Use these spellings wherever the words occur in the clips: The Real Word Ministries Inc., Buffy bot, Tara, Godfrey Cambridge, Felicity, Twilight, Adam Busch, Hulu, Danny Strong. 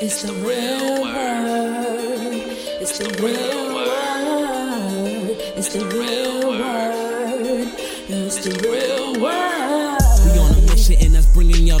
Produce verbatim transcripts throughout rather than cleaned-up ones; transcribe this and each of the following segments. It's the real word. It's the real word. It's the real word. It's the real word. We on a mission and that's bringing y'all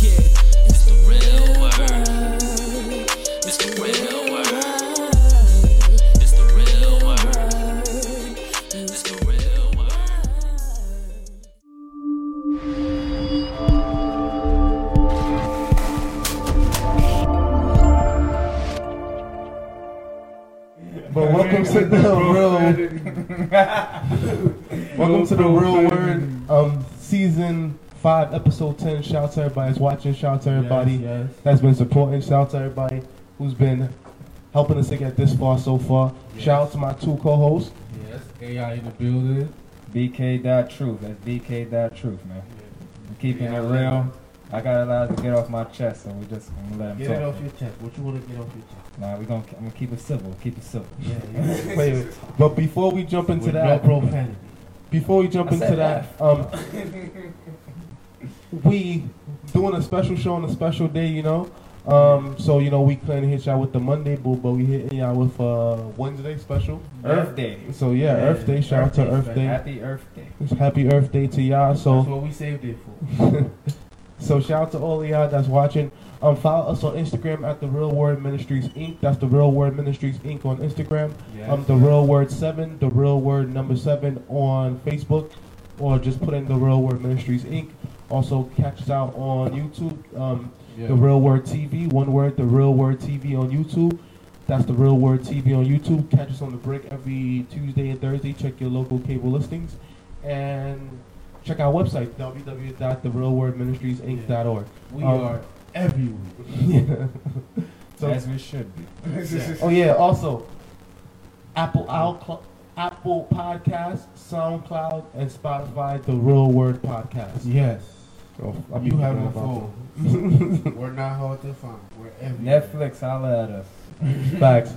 yeah. It's the real word. It's the real word. It's the real word. It's the real word. But welcome to the real, welcome to the real word, um, season five, episode ten. Shout out to everybody that's watching. Shout out to everybody yes, yes. that's been supporting. Shout out to everybody who's been helping us to get this far so far. Yes. Shout out to my two co-hosts. Yes, A I in the building. B K dot truth. That's B K dot truth, man. Yeah. Keeping yeah, it real. Man. I got a lot to get off my chest, so we just I'm gonna let him get talk. Get it off your chest. What you want to get off your chest? Nah, we gonna I'm gonna keep it civil. Keep it civil. Yeah, yeah. Wait, but before we jump into With that, no profanity. Before we jump I into that, that um, we doing a special show on a special day, you know. Um, so you know we plan to hit y'all with the Monday boo, but we hitting y'all with uh Wednesday special, Earth Day. So yeah, yeah. Earth Day. Shout out to Earth Day. Day. Happy Earth Day. It's Happy Earth Day to y'all. So that's what we saved it for. So shout out to all of y'all that's watching. Um, follow us on Instagram at The Real Word Ministries Incorporated. That's The Real Word Ministries Incorporated on Instagram. Yes. Um, The Real Word seven, The Real Word number seven on Facebook, or just put in The Real Word Ministries Incorporated. Also catch us out on YouTube. Um, yeah. The Real Word T V, one word, The Real Word T V on YouTube. That's The Real Word T V on YouTube. Catch us on The Brick every Tuesday and Thursday. Check your local cable listings. And check our website, w w w dot the real word ministries inc dot org. We um, are everywhere. Yeah. So, as we should be. Yeah. Oh, yeah. Also, Apple Al- Apple Podcasts, SoundCloud, and Spotify, The Real Word Podcast. Yes. So, I'll be you have a phone. We're not hard to find. We're everywhere. Netflix, holla at us. Facts.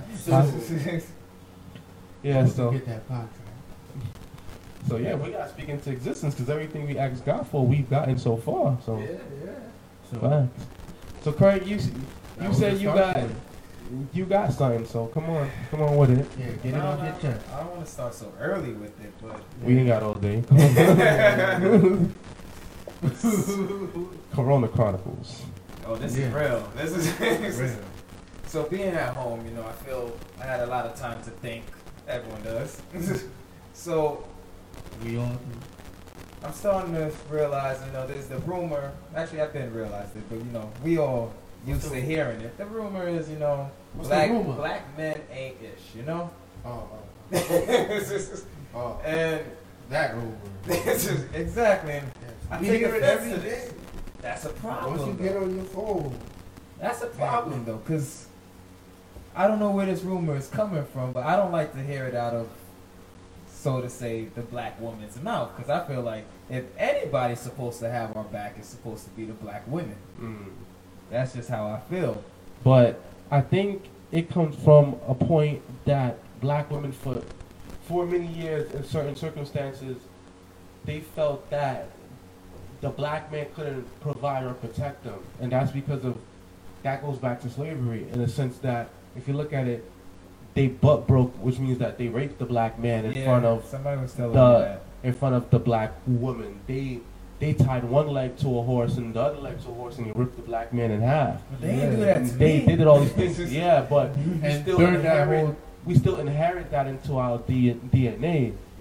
Yeah, so. so. Get that podcast. So yeah, we gotta speak into existence because everything we asked God for, we've gotten so far. So yeah, yeah. So, fine. So Craig, you you said you got point. you got something. So come on, come on with it. Yeah, get it on your chest. I don't want to start so early with it, but yeah. we ain't got all day. Corona Chronicles. Oh, this yeah. is real. This is this real. Is, so being at home, you know, I feel I had a lot of time to think. Everyone does. So. We all I'm starting to realize, you know, there's the rumor. Actually, I've been realized it, but, you know, we all used What's to hearing it. The rumor is, you know, black, black men ain't ish, you know? Oh, oh. oh. And that rumor. Exactly. Yes. I you figure it every day. That's a problem. Once you get on your phone. That's a problem, though, because I don't know where this rumor is coming from, but I don't like to hear it out of, so to say, the black woman's mouth, because I feel like if anybody's supposed to have our back, it's supposed to be the black women. Mm. That's just how I feel. But I think it comes from a point that black women, for for many years in certain circumstances, they felt that the black man couldn't provide or protect them, and that's because of that goes back to slavery in the sense that if you look at it. They butt broke, which means that they raped the black man in yeah, front of somebody was telling the in front of the black woman. They they tied one leg to a horse and the other leg to a horse and they ripped the black man in half. But they yeah. didn't do that. To they me. Did it all these things. Yeah, but we still inherit whole, we still inherit that into our D N A.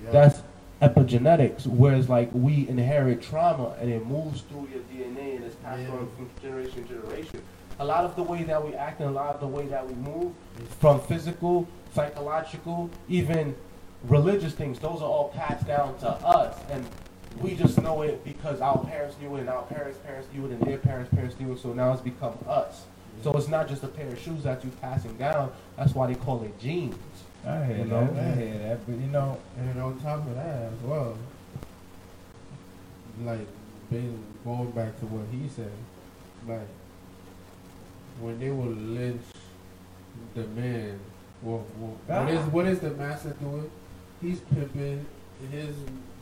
Yeah. That's epigenetics. Whereas like we inherit trauma and it moves through your D N A and it's passed yeah. on from generation to generation. A lot of the way that we act and a lot of the way that we move, from physical, psychological, even religious things, those are all passed down to us, and we just know it because our parents knew it, and our parents' parents knew it, and their parents' parents knew it, so now it's become us. So it's not just a pair of shoes that you're passing down. That's why they call it genes. I hear you know? that, I hear that, but you know, and on top of that as well, like, going back to what he said, like, when they will lynch the man, well, well, what, is, what is the master doing? He's pimping his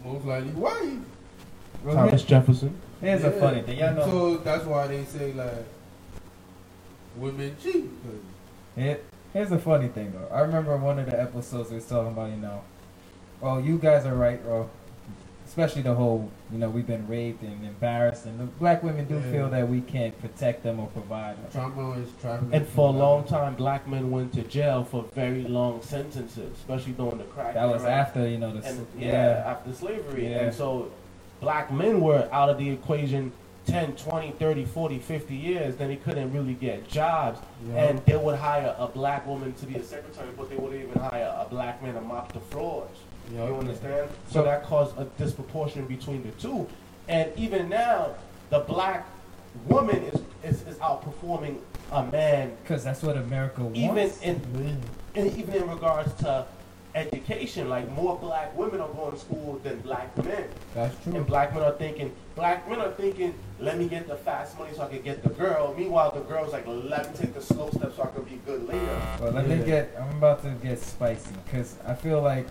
most likely wife. Thomas Jefferson. Here's yeah. a funny thing, y'all know. So that's why they say, like, women cheat. It, here's a funny thing, though. I remember one of the episodes they was talking about, you know, oh, you guys are right, bro. Especially the whole, you know, we've been raped and embarrassed, and the black women do yeah. feel that we can't protect them or provide them. Trauma is trauma. And for a long time, black men went to jail for very long sentences, especially during the crack. That was right? after, you know, the and, sl- yeah, yeah, after slavery. Yeah. And so black men were out of the equation ten, twenty, thirty, forty, fifty years, then they couldn't really get jobs. Yeah. And they would hire a black woman to be a secretary, but they wouldn't even hire a black man to mop the floors. Yep. You understand? So that caused a disproportion between the two. And even now, the black woman is, is, is outperforming a man. Because that's what America wants. Even in, in, even in regards to education, like more black women are going to school than black men. That's true. And black men are thinking, black men are thinking, let me get the fast money so I can get the girl. Meanwhile, the girl's like, let me take the slow steps so I can be good later. Well, let yeah. me get, I'm about to get spicy because I feel like,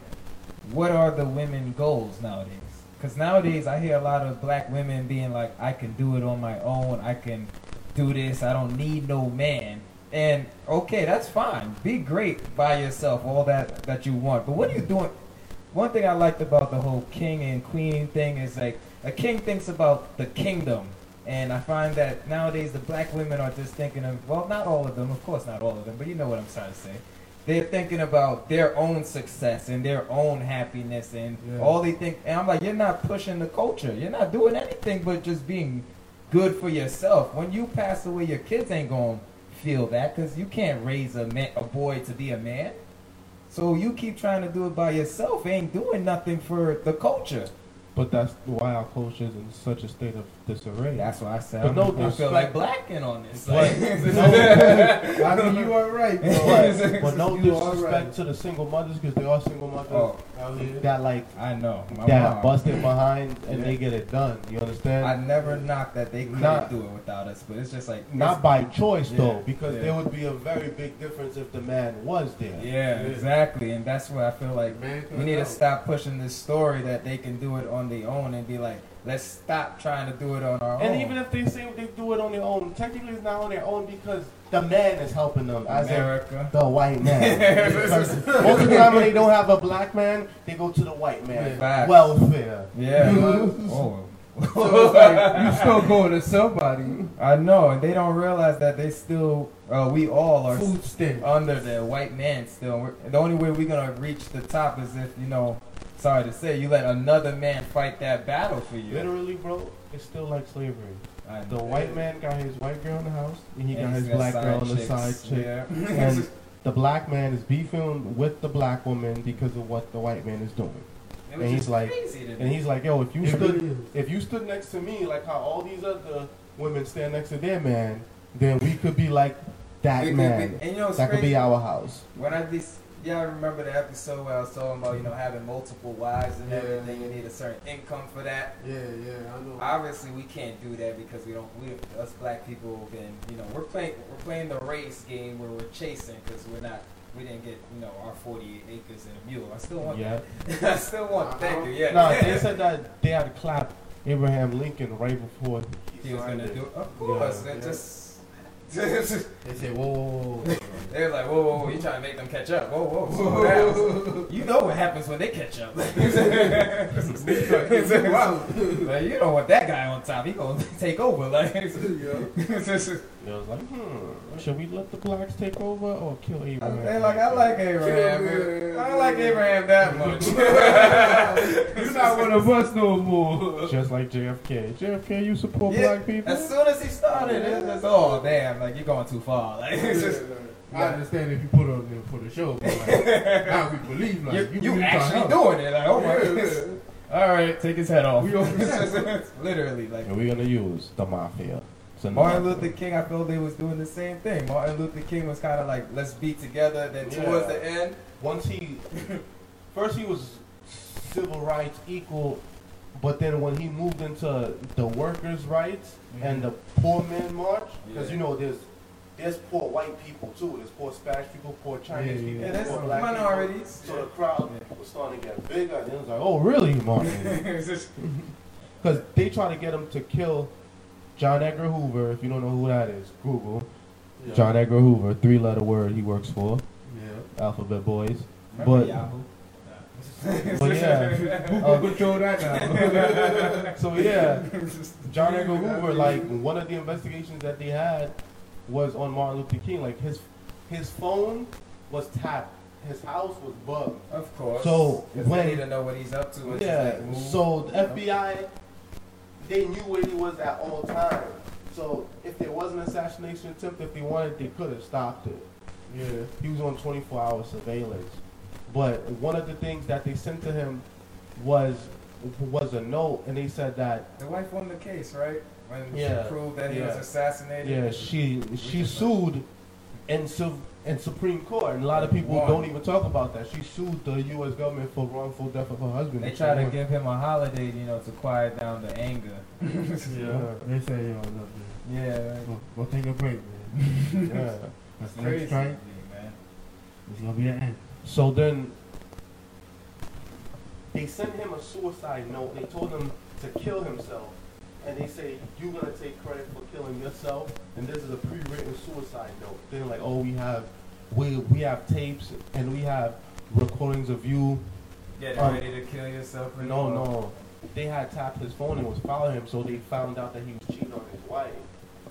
what are the women goals nowadays? Because nowadays I hear a lot of black women being like, I can do it on my own. I can do this. I don't need no man. And okay, that's fine. Be great by yourself, all that that you want. But what are you doing? One thing I liked about the whole king and queen thing is like a king thinks about the kingdom. And I find that nowadays the black women are just thinking of, well, not all of them. Of course, not all of them. But you know what I'm trying to say. They're thinking about their own success and their own happiness and yeah. all they think. And I'm like, you're not pushing the culture. You're not doing anything but just being good for yourself. When you pass away, your kids ain't going to feel that because you can't raise a, man, a boy to be a man. So you keep trying to do it by yourself. Ain't doing nothing for the culture. But that's why our culture is in such a state of disarray. That's why I said but no, I feel like blacking on this. Like, no, I mean, you are right. But, but no disrespect right. to the single mothers, because they are single mothers oh, that like I know my that mom. busted behind and yeah. they get it done. You understand? I never knocked that they couldn't do it without us, but it's just like not it's, by choice yeah, though, because yeah. there would be a very big difference if the man was there. Yeah, yeah. exactly, and that's where I feel like man, we need know. to stop pushing this story that they can do it on. On their own and be like, let's stop trying to do it on our and own. And even if they say they do it on their own, technically it's not on their own because the man is helping them. As America. The white man. Most of the time when they don't have a black man, they go to the white man. Facts. Welfare. Yeah. oh. So it's like, you still going to somebody. I know, and they don't realize that they still, uh, we all are st- under the white man still. We're, the only way we're going to reach the top is if, you know, sorry to say, you let another man fight that battle for you. Literally, bro, it's still like slavery. I the white man got his white girl in the house, and he and got his black girl on the side chick. Yeah. And the black man is beefing with the black woman because of what the white man is doing. And he's like, and he's like, yo, if you stood, if you stood next to me, like how all these other women stand next to their man, then we could be like that man. And you know, that could be our house. When I this. Yeah, I remember the episode where I was talking about, you know, having multiple wives and yeah, everything. Yeah. You need a certain income for that. Yeah, yeah, I know. Obviously, we can't do that because we don't. We, us black people, been, you know, we're playing we're playing the race game where we're chasing because we're not. We didn't get, you know, our forty-eight acres and a mule. I still want yeah. that. I still want. Uh-huh. Thank you. Yeah. No, they said that they had to clap Abraham Lincoln right before he, he was gonna it. do. It. Of course, yeah, yeah. just. They say, whoa, whoa, whoa. They're like, whoa, whoa, whoa, you trying to make them catch up. Whoa, whoa, whoa. You know what happens when they catch up. Like, you don't want that guy on top. He going to take over. Like, yeah. I was like, hmm, should we let the blacks take over or kill Abraham? I, they're like, I like Abraham. Abraham. I like Abraham that much. He's not one of us no more. Just like J F K. J F K, you support yeah, black people? As soon as he started, yeah. it's all, oh, damn. Like, you're going too far. Like, it's just, I understand if you put on there for the show, but like, now we believe like you, you, you actually doing it. Like, oh my God. All right, take his head off. Literally, like. And we're gonna use the mafia. Martin Luther King, I feel they was doing the same thing. Martin Luther King was kind of like, let's be together. Then yeah. towards the end, once he, first he was civil rights equal, but then when he moved into the workers' rights mm-hmm. and the poor man march, because yeah. you know there's there's poor white people too, there's poor Spanish people, poor Chinese yeah, yeah, people, yeah, there's poor some black minorities. People. So the crowd yeah. was starting to get bigger, and it was like, oh really, Martin? Because they try to get him to kill. John Edgar Hoover, if you don't know who that is, Google. Yeah. John Edgar Hoover, three-letter word he works for. Yeah. Alphabet Boys. Remember but Yahoo? But yeah. Google control that now. So yeah, John Edgar Hoover, like one of the investigations that they had was on Martin Luther King. Like his his phone was tapped. His house was bugged. Of course. So when they need to know what he's up to. Yeah. Like, so the F B I. They knew where he was at all times. So if there was an assassination attempt, if they wanted, they could have stopped it. Yeah. He was on twenty-four hour surveillance. But one of the things that they sent to him was was a note, and they said that the wife won the case, right? When yeah, she proved that yeah. he was assassinated. Yeah, she she sued in su- in Supreme Court, and a lot of people Warren. don't even talk about that. She sued the U S government for wrongful death of her husband. They try to give him a holiday, you know, to quiet down the anger. yeah. yeah, they say, yo, look, yeah, go, go take a break, man. yeah, that's crazy, man. It's gonna be an end. So then they sent him a suicide note. They told him to kill himself, and they say you're gonna take credit for killing yourself, and this is a pre-written suicide note. They're like, oh, we have, we we have tapes and we have recordings of you. Getting um, ready to kill yourself? Or no, no, no. They had tapped his phone and was following him, so they found out that he was cheating on his wife.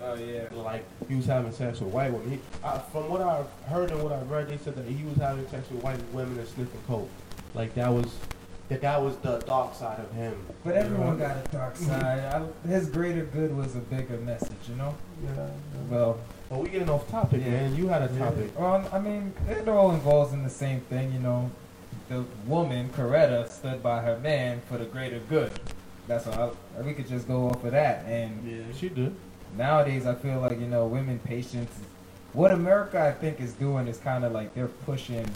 Oh yeah. Like he was having sex with white women. He, I, from what I heard and what I read, they said that he was having sex with white women and sniffing coke. Like that was. That that was the dark side of him. But everyone you know? got a dark side. I, his greater good was a bigger message, you know? Yeah. yeah. Well, well, we getting off topic, yeah. man. You had a topic. Yeah. Well, I mean, it all involves in the same thing, you know. The woman, Coretta, stood by her man for the greater good. That's all. I, we could just go off of that. And yeah, she did. Nowadays, I feel like, you know, women patience. What America, I think, is doing is kind of like they're pushing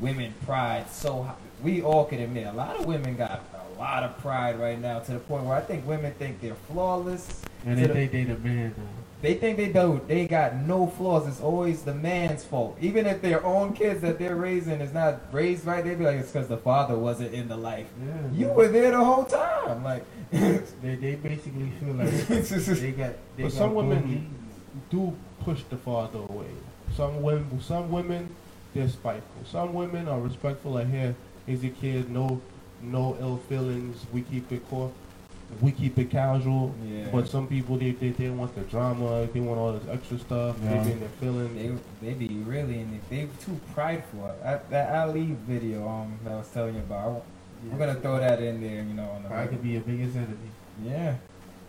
women pride so high. We all can admit a lot of women got a lot of pride right now, to the point where I think women think they're flawless. And they the, think they the man. They think they do. They got no flaws. It's always the man's fault. Even if their own kids that they're raising is not raised right, they be like, it's because the father wasn't in the life. Yeah, you man. were there the whole time. Like they, they basically feel like they got. They but got some women do push the father away. Some women, some women, they're spiteful. Some women are respectful. Like here. He's a kid, no no ill feelings, we keep it cor- we keep it casual. Yeah. But some people they, they they want the drama, they want all this extra stuff, yeah. they be in their feelings. They, they be really in it. They too prideful. I, that Ali video um that I was telling you about, yeah. we're gonna throw that in there, you know. I could be your biggest enemy. Yeah.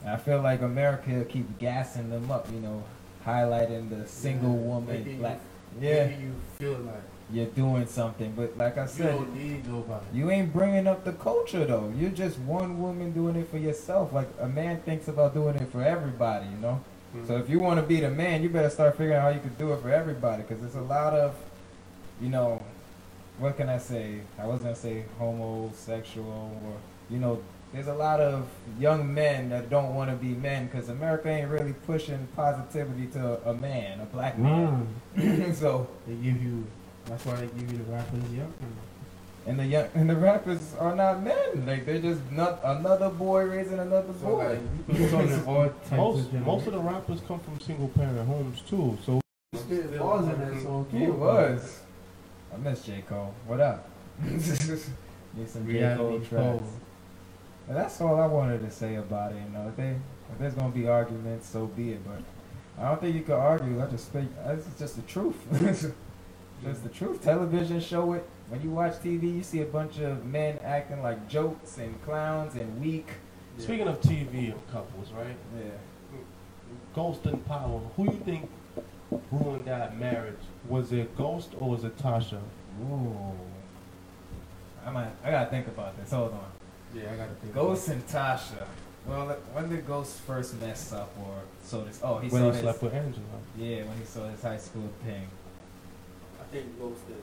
I feel like America keep gassing them up, you know, highlighting the single yeah. woman black you, yeah. you feel like you're doing something, but like I said, you don't need nobody. You ain't bringing up the culture though. You're just one woman doing it for yourself. Like a man thinks about doing it for everybody, you know. Mm-hmm. So if you want to be the man, you better start figuring out how you can do it for everybody, because there's a lot of, you know, what can I say? I wasn't gonna say homosexual, or you know, there's a lot of young men that don't want to be men, because America ain't really pushing positivity to a man, a black man. Mm. So they give you. That's why they give you the rappers young. And the young, and the rappers are not men. Like they're just not another boy raising another so boy. Like, most, most of the rappers come from single parent homes too. So yeah, they was in that song too. He was. I miss J. Cole. What up? Need some J. Cole tracks. And that's all I wanted to say about it. You know, if, they, if there's gonna be arguments, so be it. But I don't think you could argue. I just speak. This is just the truth. That's the truth. Television show it. When you watch T V, you see a bunch of men acting like jokes and clowns and weak. Yeah. Speaking of T V and couples, right? Yeah. Ghost and Power. Who you think ruined that marriage? Was it Ghost or was it Tasha? Ooh. I might, I gotta think about this. Hold on. Yeah, I gotta think. Ghost about and Tasha. Well, when did Ghost first mess up or so this? Oh, he when saw he his, slept with Angela. Yeah, when he saw his high school thing. I think Ghost did.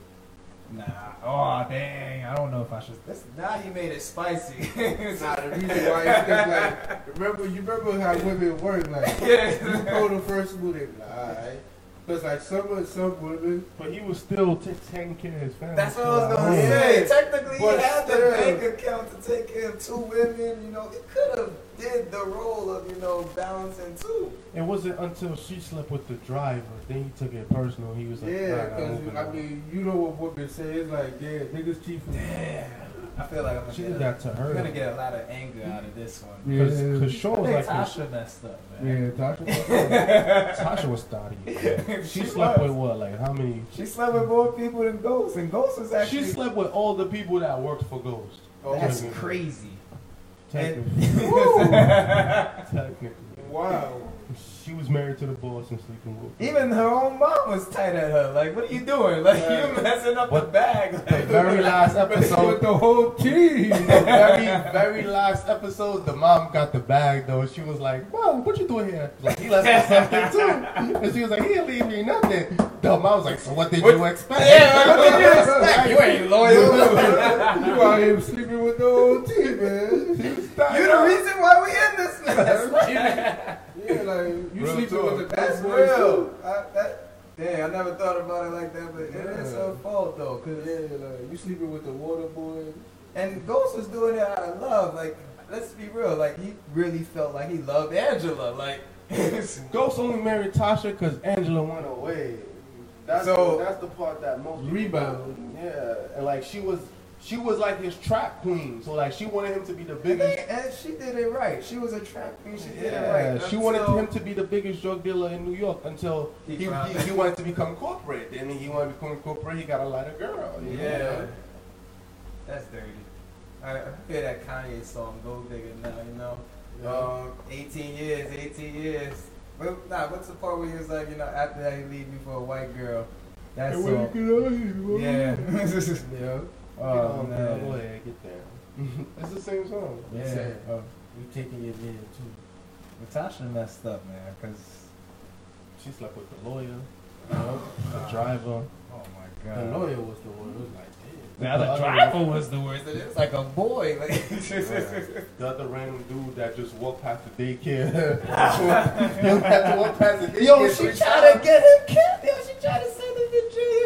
Nah. Oh, dang. I don't know if I should. This, now you made it spicy. Nah, the reason why you think like, remember, you remember how women work. Like, you go the first movie, like, all right. Because, like, some, some women. But he was still t- taking care of his family. That's what I was going to say. Technically, but he had still, the bank account to take care of two women. You know, it could have did the role of, you know, balancing two. It wasn't until she slept with the driver. Then he took it personal. He was like, yeah, because, I mean, you know what women say. It's like, yeah, niggas cheap. Damn. I feel like I'm going to get, that to her. I'm gonna get a lot of anger out of this one. Yeah, because Shaw was like Tasha this. Messed up, man. Yeah, Tasha was Tasha was starting. She, she slept was. with what? Like how many? She slept with more people than Ghost, and Ghost was actually. She slept with all the people that worked for Ghost. Oh, that's technically. Crazy. Technically. Technically. Wow. She was married to the boss and sleeping with. Even her own mom was tight at her. Like, what are you doing? Like, uh, you messing up the bag. Like, the very last episode, with the whole team. The very, very last episode, the mom got the bag though. She was like, "Mom, what you doing here?" Like, he left me something too, and she was like, "He didn't leave me nothing." The mom was like, "So what did what? you expect?" Yeah, like, what did you expect? You ain't loyal. You out here sleeping with the whole team, man. You the reason why we in this mess. Yeah, like, you sleep with the best boy. That's real. I, that, damn, I never thought about it like that, but yeah. It's her fault, though, because yeah, like, you sleeping with the water boy. And Ghost was doing it out of love. Like, let's be real. Like, he really felt like he loved Angela. Like, Ghost only married Tasha because Angela went away. That's, so, the, that's the part that most people rebound. Know. Yeah, and, like, she was... She was like his trap queen, so like she wanted him to be the biggest. And, and she did it right. She was a trap queen. She did yeah, it right. She until wanted him to be the biggest drug dealer in New York until he he, he, he wanted to become corporate. Then he wanted to become corporate. He got a lot of girl. You yeah, know? That's dirty. I, I hear that Kanye song "Go Bigger" now. You know, yeah. um, eighteen years, eighteen years. But nah, what's the part where he was like, you know, after that he leave me for a white girl? That's hey, so. You yeah. Yeah. Oh, um, man. Go ahead, get there. It's the same song. Yeah. Oh, you taking your man too. Natasha messed up, man, because she slept with the lawyer, you know, the driver. Oh, my God. The lawyer was the one. It was like, damn. Now, the, the driver was the worst. It was like a boy. Like, yeah. The other random dude that just walked past the daycare. He'll have to walk past the daycare. Yo, she tried to get him killed. Yo, she tried to send him.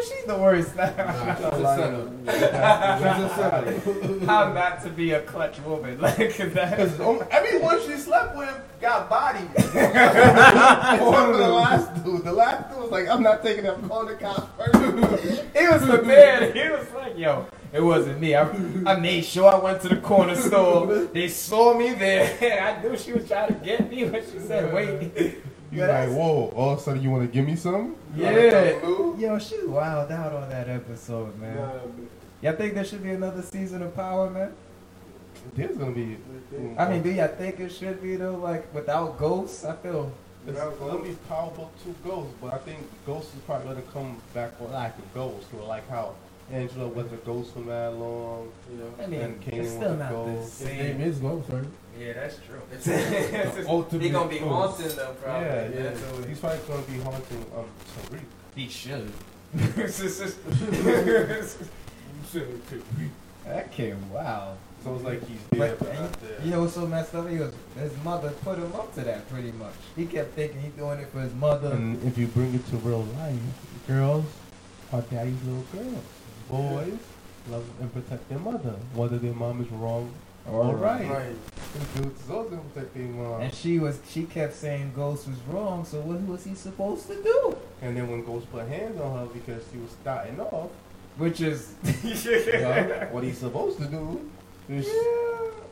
She's the worst now. Nah, she's a setup. How not to be a clutch woman. Like that. Um, everyone she slept with got bodied. Except for the last dude. The last dude was like, I'm not taking that. I'm calling the cops first. He was the man. He was like, yo, it wasn't me. I, I made sure I went to the corner store. They saw me there. And I knew she was trying to get me, but she said, wait. You're like, whoa, all of a sudden you want to give me some? Yeah. Yo, she wilded out on that episode, man. Yeah, y'all think there should be another season of Power, man? There's going to be. I mean, do y'all think it should be, though, like, without Ghosts? I feel. It's going to be Power Book two Ghosts, but I think Ghosts is probably going to come back with like a Ghost, or like how Angela was a Ghost for that long, you know, I mean, and Kanan was a Ghost. His name is Ghost, right? Yeah, that's true. It's, it's just, ultimate gonna be haunting them, probably. Yeah, yeah. yeah. So he's probably gonna be haunting um Tariq. He should. That kid, wow. So it's like he's there, but not there. You know what's so messed up? He was, his mother put him up to that, pretty much. He kept thinking he's doing it for his mother. And if you bring it to real life, girls are daddy's little girls. Boys yeah. love and protect their mother, whether their mom is wrong. All right. right. And she was, she kept saying Ghost was wrong. So what was he supposed to do? And then when Ghost put hands on her because she was starting off, which is you know, what he's supposed to do. Yeah.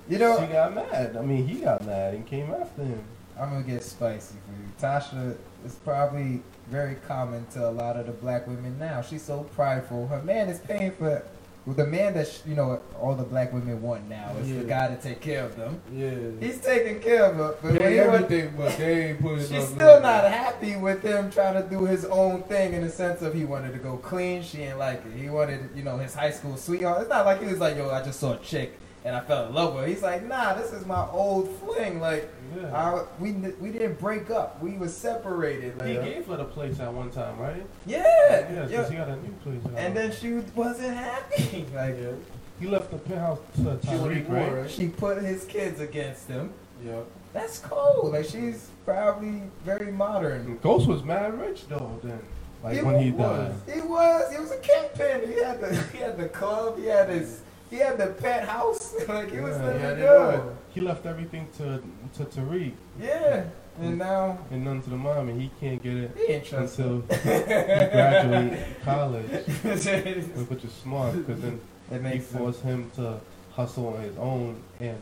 You know, she got mad. I mean, he got mad and came after him. I'm gonna get spicy for you. Tasha is probably very common to a lot of the black women now. She's so prideful. Her man is paying for Well, the man that, you know, all the black women want now is yeah. the guy to take care of them. Yeah. He's taking care of her. But, they everything, but they ain't putting she's still not happy with him trying to do his own thing in the sense of he wanted to go clean. She ain't like it. He wanted, you know, his high school sweetheart. It's not like he was like, yo, I just saw a chick and I fell in love with her. He's like, nah, this is my old fling. Like, yeah. I, we we didn't break up. We were separated. Like, he gave her the place at one time, right? Yeah. Yeah, because yeah. he got a new place. Now. And then she wasn't happy. Like, yeah. He left the penthouse to Tariq, right? right? She put his kids against him. Yeah. That's cool. Like, she's probably very modern. Ghost was mad rich, though, then. Like, he when he was. died. He was. He was a kingpin. He had the, he had the club. He had his... He had the penthouse, like he yeah, was living good. He left everything to to Tariq. Yeah, and now and none to the mom, and he can't get it he ain't until he graduates college. Which is smart, because then it makes he forced him to hustle on his own and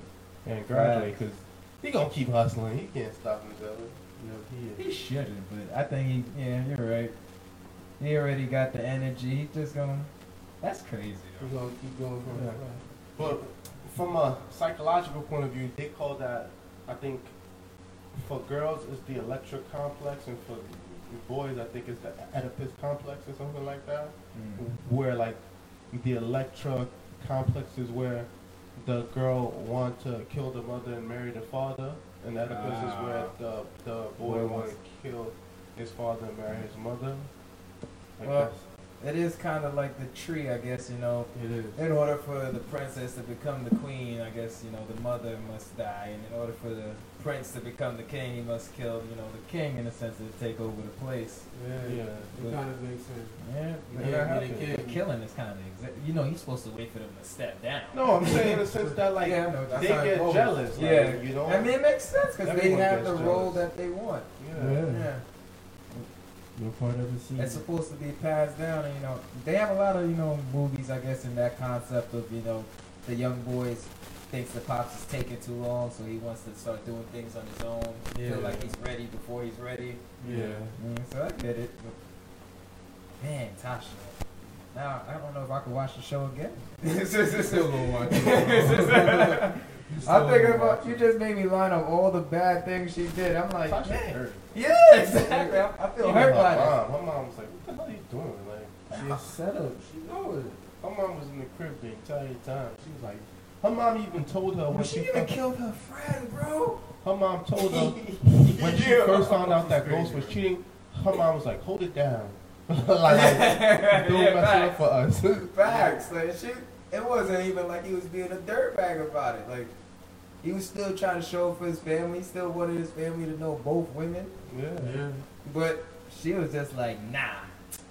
and graduate, because he gonna keep hustling. He can't stop himself. You know, he, he shouldn't, but I think he. Yeah, you're right. He already got the energy. He just gonna. That's crazy. Keep going, keep going from yeah. But from a psychological point of view, they call that, I think, for girls, it's the electric complex, and for boys, I think it's the Oedipus complex or something like that, mm-hmm. where, like, the electric complex is where the girl wants to kill the mother and marry the father, and Oedipus ah. is where the, the boy wants to kill his father and marry his mother. I well, guess. It is kind of like the tree, I guess, you know. It is. In order for the princess to become the queen, I guess, you know, the mother must die. And in order for the prince to become the king, he must kill, you know, the king, in a sense, to take over the place. Yeah, yeah. But it kind of makes sense. Yeah. yeah, yeah the killing is kind of, exa- you know, you're supposed to wait for them to step down. No, I'm saying in a sense that, like, yeah, no, they get goes. jealous. Like, yeah. You know, I mean, it makes sense because they have the jealous. role that they want. Yeah. yeah. yeah. It's supposed to be passed down, and, you know, they have a lot of, you know, movies, I guess, in that concept of, you know, the young boys thinks the pops is taking too long, so he wants to start doing things on his own, yeah. feel like he's ready before he's ready. Yeah. yeah. So I get it. Man, Tasha. Now, I don't know if I could watch the show again. It's still going to watch it. I'm thinking about, you just made me line up all the bad things she did. I'm like, Tasha man. Hurt. Yeah, exactly. I, I feel hurt by that. My mom was like, what the hell are you doing? Like, she was set up. She knows it. My mom was in the crib the entire time. She was like, her mom even told her. When well, she, she even killed her friend, bro. Her mom told her when she first found out that Ghost was cheating, her mom was like, hold it down. like, don't yeah, mess it up for us. Facts. Like, she, it wasn't even like he was being a dirtbag about it. Like, he was still trying to show for his family. He still wanted his family to know both women. Yeah, yeah. But she was just like, nah,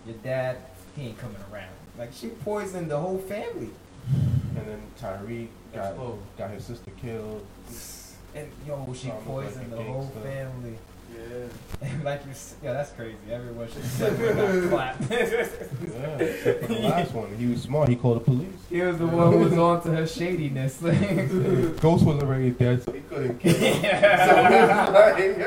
your dad, he ain't coming around. Like, she poisoned the whole family. And then Tariq got, got his sister killed. And, yo, she poisoned like the whole family. Yeah. And like you said, yeah, that's crazy. Everyone should definitely clap. Yeah, except for the last one. He was smart. He called the police. He was the one who was on to her shadiness. Ghost was already dead, so he couldn't kill him. Yeah. So he was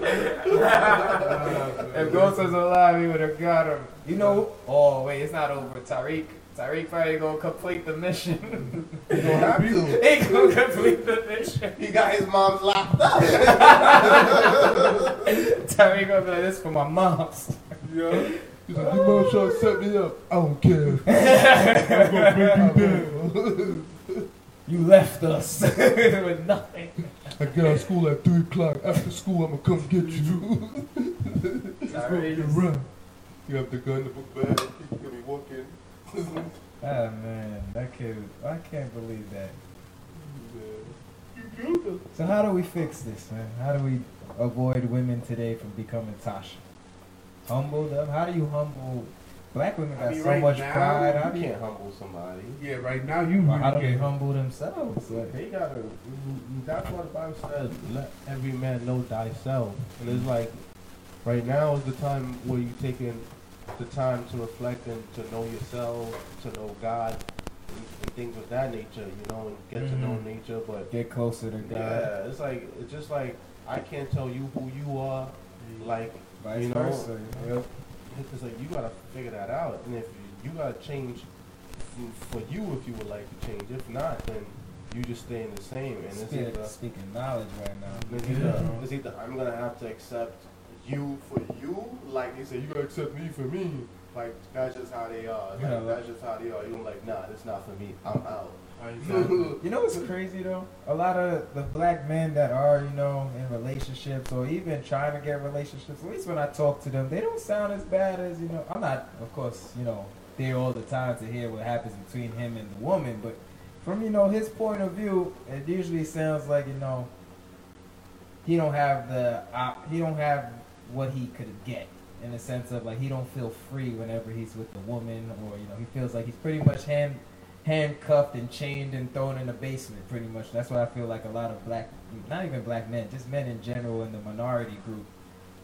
like, yo. uh, if Ghost was alive, he would have got him. You know, oh, wait, it's not over. Tariq. Tariq probably gonna complete the mission. He gonna have to. He gonna complete the mission. He got his moms locked up. Tariq gonna be like, this for my moms. Yeah. He's like, you mom trying to set me up. I don't care. I'm gonna break you down. You left us with nothing. I get out of school at three o'clock. After school, I'm gonna come get you. Tariq, just... run. You have the gun in the book bag. He's gonna be walking. Oh man, that kid, I can't believe that. So how do we fix this, man? How do we avoid women today from becoming Tasha? Humble them? How do you humble? Black women got I mean, so right much now, pride. You I mean, can't humble somebody. Yeah, right now you well, really how do they humble themselves? Like, they gotta, that's what the Bible says, let every man know thyself. And it's like, right now is the time where you take in the time to reflect and to know yourself, to know God, and, and things of that nature, you know, and get mm-hmm. to know nature, but get closer to God. Yeah, it's like it's just like I can't tell you who you are, like vice you know, versa. Yep. It's like you gotta figure that out, and if you, you gotta change for you if you would like to change. If not, then you just stay in the same. And it's either, speaking knowledge right now. It's either, it's either I'm gonna have to accept you for you, like they say, you gotta accept me for me. Like that's just how they are. Like, yeah, like, that's just how they are. You're like, nah, that's not for me. I'm out. You know what's crazy though? A lot of the black men that are, you know, in relationships or even trying to get relationships, at least when I talk to them, they don't sound as bad as, you know, I'm not, of course, you know, there all the time to hear what happens between him and the woman, but from, you know, his point of view, it usually sounds like, you know, he don't have the, uh, he don't have what he could get. In the sense of like he don't feel free whenever he's with the woman, or you know he feels like he's pretty much hand handcuffed and chained and thrown in the basement pretty much. That's what I feel like a lot of black, not even black men, just men in general in the minority group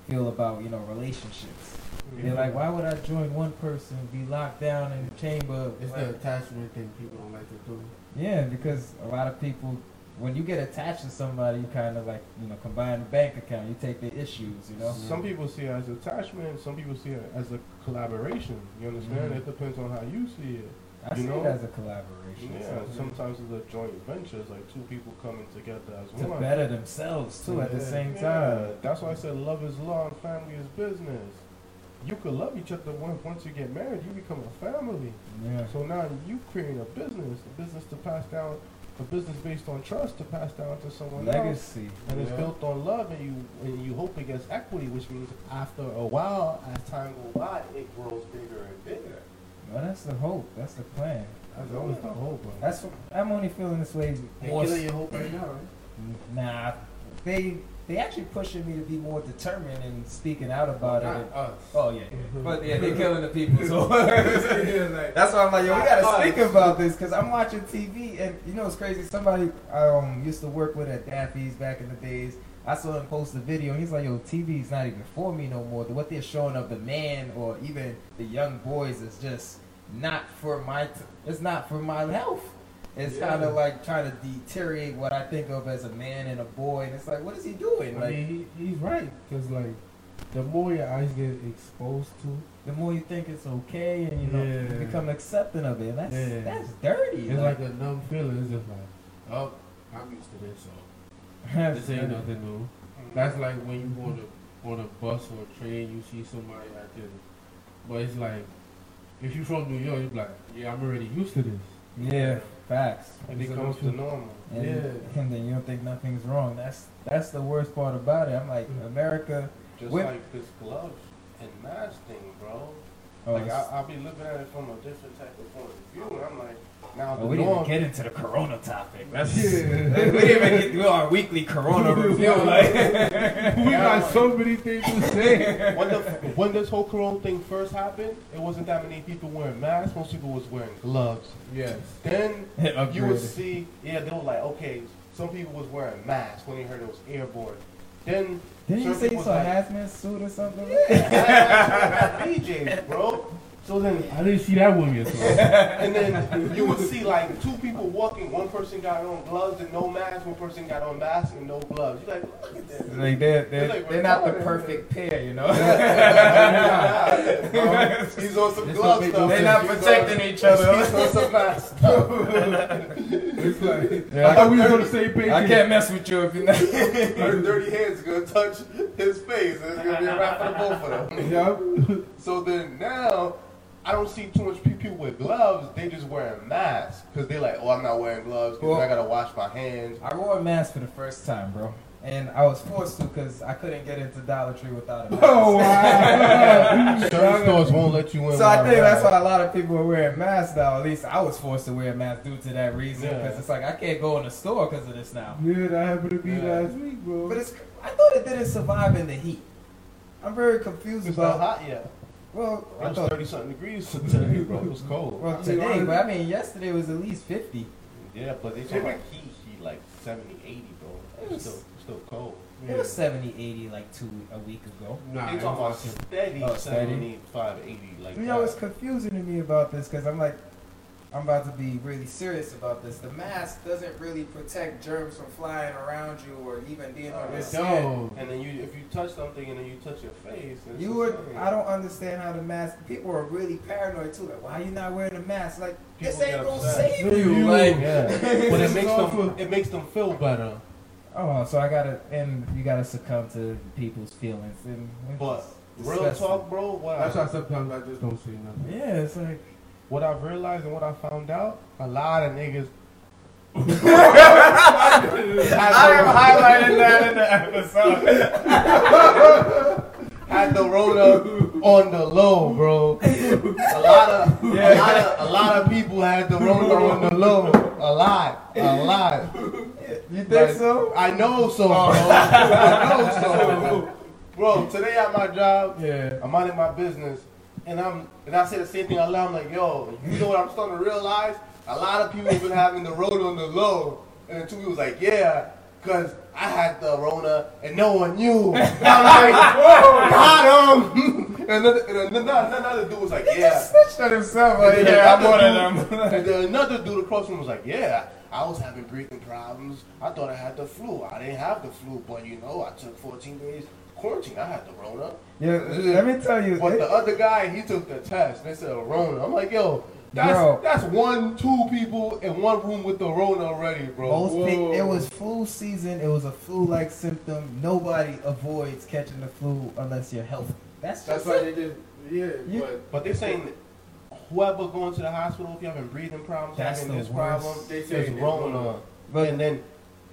feel about you know relationships. Mm-hmm. They're like, why would I join one person, be locked down in the chamber? It's like, the attachment thing people don't like to do. Yeah, because a lot of people, when you get attached to somebody, you kind of like, you know, combine the bank account. You take the issues, you know? Some people see it as attachment. Some people see it as a collaboration. You understand? Mm-hmm. It depends on how you see it. I you see know? It as a collaboration. Yeah, so, sometimes yeah. it's a joint venture. It's like two people coming together as to one. To better themselves, too, yeah. at the same yeah. time. That's why I said love is law and family is business. You could love each other once. Once you get married, you become a family. Yeah. So now you create a business, a business to pass down. A business based on trust to pass down to someone legacy, else. And yeah. it's built on love, and you and you hope it gets equity, which means after a while, as time goes by, it grows bigger and bigger. Well, that's the hope. That's the plan. That's yeah. always the hope. Bro. That's what, I'm only feeling this way. More you your hope right now, right? Nah, they they actually pushing me to be more determined and speaking out about Not it. Us. Oh yeah, yeah. But yeah, they're killing the people. So that's why I'm like, yo, we gotta speak about this because I'm watching T V and you know it's crazy. Somebody I um, used to work with at Daffy's back in the days. I saw him post a video and he's like, yo, T V's not even for me no more. What they're showing of the man or even the young boys is just not for my. T- it's not for my health. It's yeah. kind of like trying to deteriorate what I think of as a man and a boy. And it's like, what is he doing? I like, mean, he, he's right. Because, like, the more your eyes get exposed to, the more you think it's okay and, you know, yeah. you become accepting of it. And that's yeah. that's dirty. It's like, like a numb feeling. It's just like, oh, I'm used to this, so this ain't nothing new. That's like when you on a, on a bus or a train, you see somebody out there. But it's like, if you're from New York, you're like, yeah, I'm already used to this. Yeah. Facts. It becomes the normal. And, yeah. and then you don't think nothing's wrong. That's that's the worst part about it. I'm like, mm-hmm. America. Just whip. Like this gloves and mask thing, bro. Oh, like, I, I'll be looking at it from a different type of point of view. And I'm like, now the we norm, didn't even get into the corona topic. That's, yeah. like, we didn't even get through our weekly corona review. Like, we got so many things to say. When, the, when this whole corona thing first happened, it wasn't that many people wearing masks. Most people was wearing gloves. Yes. Then you would see, yeah, they were like, okay, some people was wearing masks when they heard it was airborne. Then didn't you say you saw a hazmat suit or something? Yeah, D Js, bro. So then I didn't see that one yet. And then you would see like two people walking. One person got on gloves and no mask. One person got on mask and no gloves. You're like, look at that. Like they're they're, like, they're not the perfect pair, you know. He's on some gloves stuff. They're not protecting each other. He's on some mask stuff. It's like, yeah, I thought we were on the same page. I can't mess with you if you're not. Her dirty hands are gonna touch his face. And it's gonna be a wrap for the both of them. Yeah. So then now. I don't see too much people with gloves. They just wearing masks because they like, oh, I'm not wearing gloves because well, I gotta wash my hands. I wore a mask for the first time, bro, and I was forced to because I couldn't get into Dollar Tree without a mask. Oh wow! Certain stores won't let you in. So I think that's why a lot of people are wearing masks now. At least I was forced to wear a mask due to that reason because yeah. it's like I can't go in the store because of this now. Yeah, that happened to me yeah. last week, bro. But it's I thought it didn't survive in the heat. I'm very confused it's about not hot yet. Well, it was I thought thirty-something degrees today, bro. It was cold. Well, today, but I mean, yesterday was at least fifty. Yeah, but they took like heat, heat like seventy, eighty, bro. It was still, still cold. It yeah. was seventy, eighty like two a week ago. Nah, they talking about steady, oh, seventy-five, eighty. Like you know, it's confusing to me about this because I'm like, I'm about to be really serious about this. The mask doesn't really protect germs from flying around you or even being on your skin. And then you, if you touch something and then you touch your face. You would. I don't understand how the mask. People are really paranoid too. Like, why are you not wearing a mask? Like, people, this ain't gonna save you. Like, yeah. But it makes them. It makes them feel better. Oh, so I gotta, and you gotta succumb to people's feelings. And but disgusting. Real talk, bro. What That's I, why sometimes I just don't see nothing. Yeah, it's like. What I've realized and what I found out, a lot of niggas. I am highlighting that in the episode. Had the Rona on the low, bro. A lot of, yeah. a lot of, a lot of people had the Rona on the low. A lot, a lot. You think like, so? I know so, bro. I know so, bro. Today at my job, yeah, I'm minding my business. And I'm and I say the same thing out loud. I'm like, yo, you know what I'm starting to realize? A lot of people have been having the Rona on the low. And then two people was like, yeah, because I had the Rona and no one knew. And I'm like, whoa, got him. And another, and another, another dude was like, yeah. He just snitched on himself. Like, yeah, I'm one of them. And then another dude across from him was like, yeah, I was having breathing problems. I thought I had the flu. I didn't have the flu, but you know, I took fourteen days. Quarantine, I had the Rona. Yeah, let me tell you. But it, the other guy, he took the test. They said Rona. I'm like, yo, that's bro, that's one, two people in one room with the Rona already, bro. Most people, it was flu season. It was a flu-like symptom. Nobody avoids catching the flu unless you're healthy. That's that's why they did. Yeah, yeah. But, but they're saying whoever going to the hospital if you're having breathing problems, having this problem, they say it's Rona. But and then.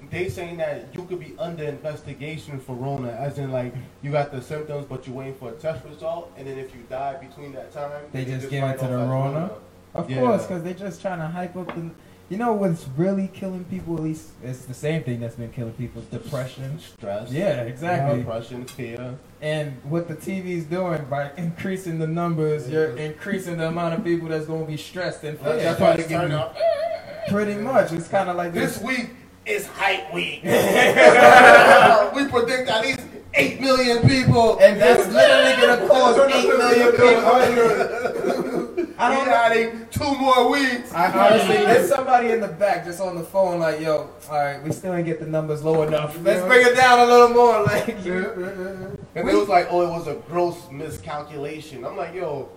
They saying that you could be under investigation for Rona, as in like you got the symptoms, but you're waiting for a test result, and then if you die between that time, they, they just, just give it to the Rona. Rona. Of yeah. course, because they're just trying to hype up the. You know what's really killing people? At least it's the same thing that's been killing people: depression, stress. Yeah, exactly. Depression, fear. And what the T V's doing by increasing the numbers, yeah. you're increasing the amount of people that's going to be stressed and fear. That's why they getting up. Pretty much, it's kind of like this, this week. It's hype week. We predict at least eight million people, and that's literally gonna cause eight million people. I don't adding two more weeks. I honestly, there's somebody in the back just on the phone, like, yo, all right, we still ain't get the numbers low enough. Let's bring it down a little more, like. And it was like, oh, it was a gross miscalculation. I'm like, yo,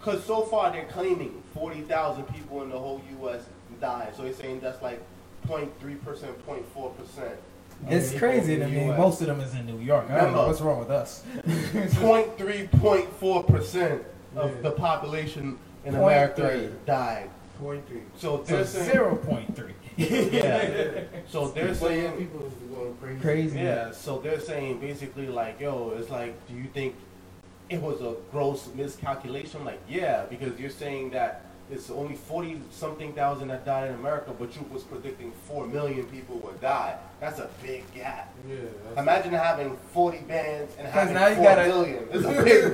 because so far they're claiming forty thousand people in the whole U S died. So they're saying that's like. zero point three percent, zero point four percent. It's crazy to me. Most of them is in New York. I don't know what's wrong with us. zero point three, zero point four percent of yeah. the population in America died. zero point three. So they're so saying zero point three. Yeah. So they're saying people are going crazy. crazy. Yeah. So they're saying basically like, yo, it's like, do you think it was a gross miscalculation? Like, yeah, because you're saying that. It's only forty something thousand that died in America, but you was predicting four million people would die. That's a big gap. Yeah. Imagine having forty bands and having now you four million. It's a big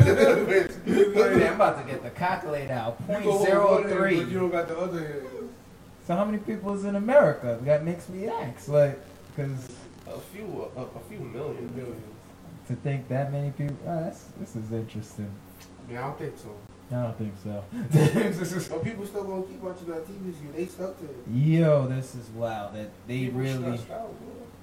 difference. I'm about to get the calculator out. point zero three. But you don't got the other hand. So how many people is in America? That makes me ask. Like, because a few, a, a few million. Millions. To think that many people. Oh, that's, this is interesting. Yeah, I don't think so. I don't think so. But people still gonna keep watching that T V show. They stuck to it. Yo, this is wild. That they people really, out,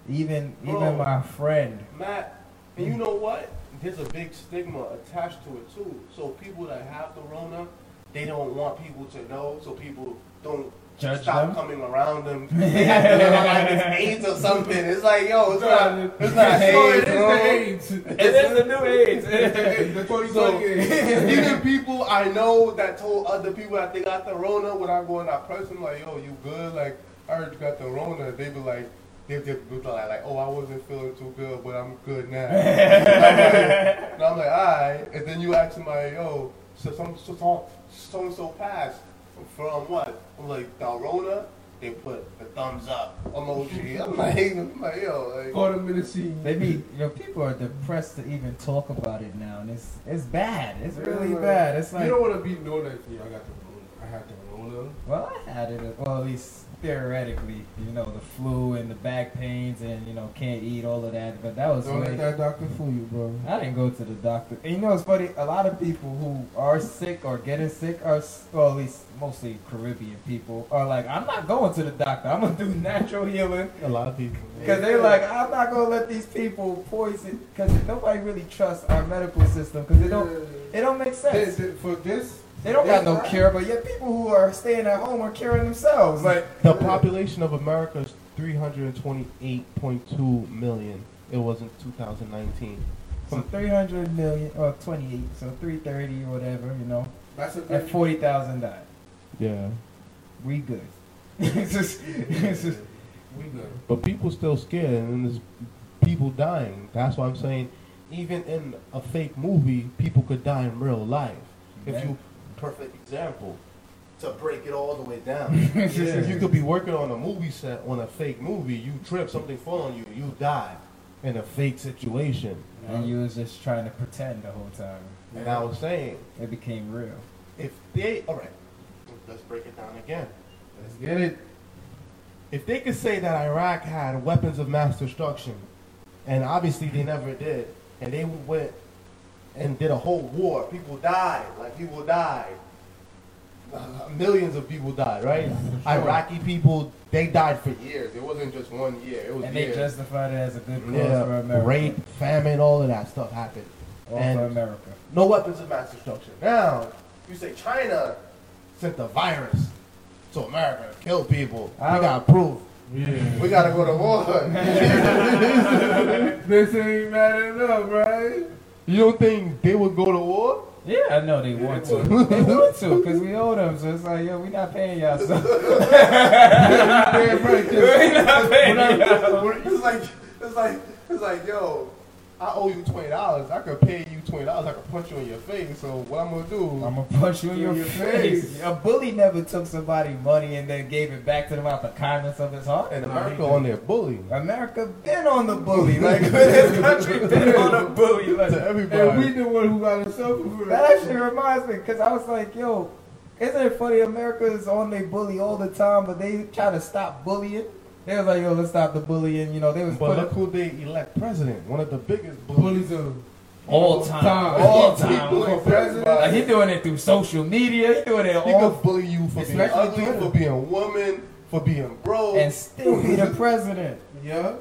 even bro, even my friend Matt. And you know what? There's a big stigma attached to it too. So people that have the Rona, they don't want people to know. So people don't Judge stop them? coming around them. They have to like it's AIDS or something. It's like, yo, it's not. It's not AIDS. No, it is the AIDS. It is the new AIDS. It's the twenty twenty AIDS. Even people I know that told other people that they got the Rona, when I go and I press them, like, yo, you good? Like, I heard you got the Rona. They be like, they be like, like, oh, I wasn't feeling too good, but I'm good now. I'm like, and I'm like, all right. And then you ask somebody, yo, so some so so and so passed. From what? I'm like, the Rona, they put the thumbs up emoji. I'm like, I'm like, yo, like. Automatic. They be, you know, people are depressed to even talk about it now, and it's it's bad. It's really yeah, bad. It's like you don't want to be known as, yeah, I got the Rona. I had the Rona. Well, I had it, well, at least theoretically, you know, the flu and the back pains and, you know, can't eat, all of that. But that was Don't way, let that doctor fool you, bro. I didn't go to the doctor. And you know, it's funny, a lot of people who are sick or getting sick are, well, at least mostly Caribbean people, are like, I'm not going to the doctor. I'm going to do natural healing. A lot of people. Because they're like, I'm not going to let these people poison, because nobody really trusts our medical system, because it don't, it don't make sense. For this, they don't got no cure, but yet people who are staying at home are curing themselves. Like the population of America is three hundred twenty-eight point two million. It was in two thousand nineteen. So three hundred million, or twenty-eight, so three thirty or whatever, you know. That's okay. And forty thousand died. Yeah. We good. it's just, it's just, we good. But people still scared, and there's people dying. That's why I'm saying, even in a fake movie, people could die in real life. If you perfect example to break it all the way down. Yeah. You could be working on a movie set, on a fake movie, you trip, something fall on you, you die in a fake situation. And um, you was just trying to pretend the whole time. And yeah. I was saying, it became real. If they, all right, let's break it down again. Let's get it. If they could say that Iraq had weapons of mass destruction, and obviously they never did, and they went and did a whole war. People died. Like, people died. Uh, millions of people died, right? Sure. Iraqi people, they died for years. It wasn't just one year. It was and years. They justified it as a good cause yeah. for America. Rape, famine, all of that stuff happened. All and for America. No weapons of mass destruction. Now, you say China sent the virus to America, killed people. I we got proof. Yeah. We got to go to war. This ain't mad enough, right? You don't think they would go to war? Yeah, I know they want to. They want to, because we owe them. So it's like, yo, we not paying y'all something. We not paying y'all. It's like, it's like, it's like, yo, I owe you twenty dollars. I could pay you twenty dollars. I could punch you in your face. So what I'm going to do? I'm going to punch you in your, your face. face. A bully never took somebody's money and then gave it back to them out the kindness of his heart. And America on their bully. America been on the bully. Like, this country been on the bully. Like, to everybody. And we the one who got himself. That actually reminds me, because I was like, yo, isn't it funny? America is on their bully all the time, but they try to stop bullying. They was like, yo, let's stop the bullying, you know, they was... But look who they elect president, one of the biggest bullies, bullies of all time. time. All time. He, he, president. Like, he doing it through social media, he doing it all... He could bully you for being ugly, Twitter. For being a woman, for being broke. And still be the president. Yeah.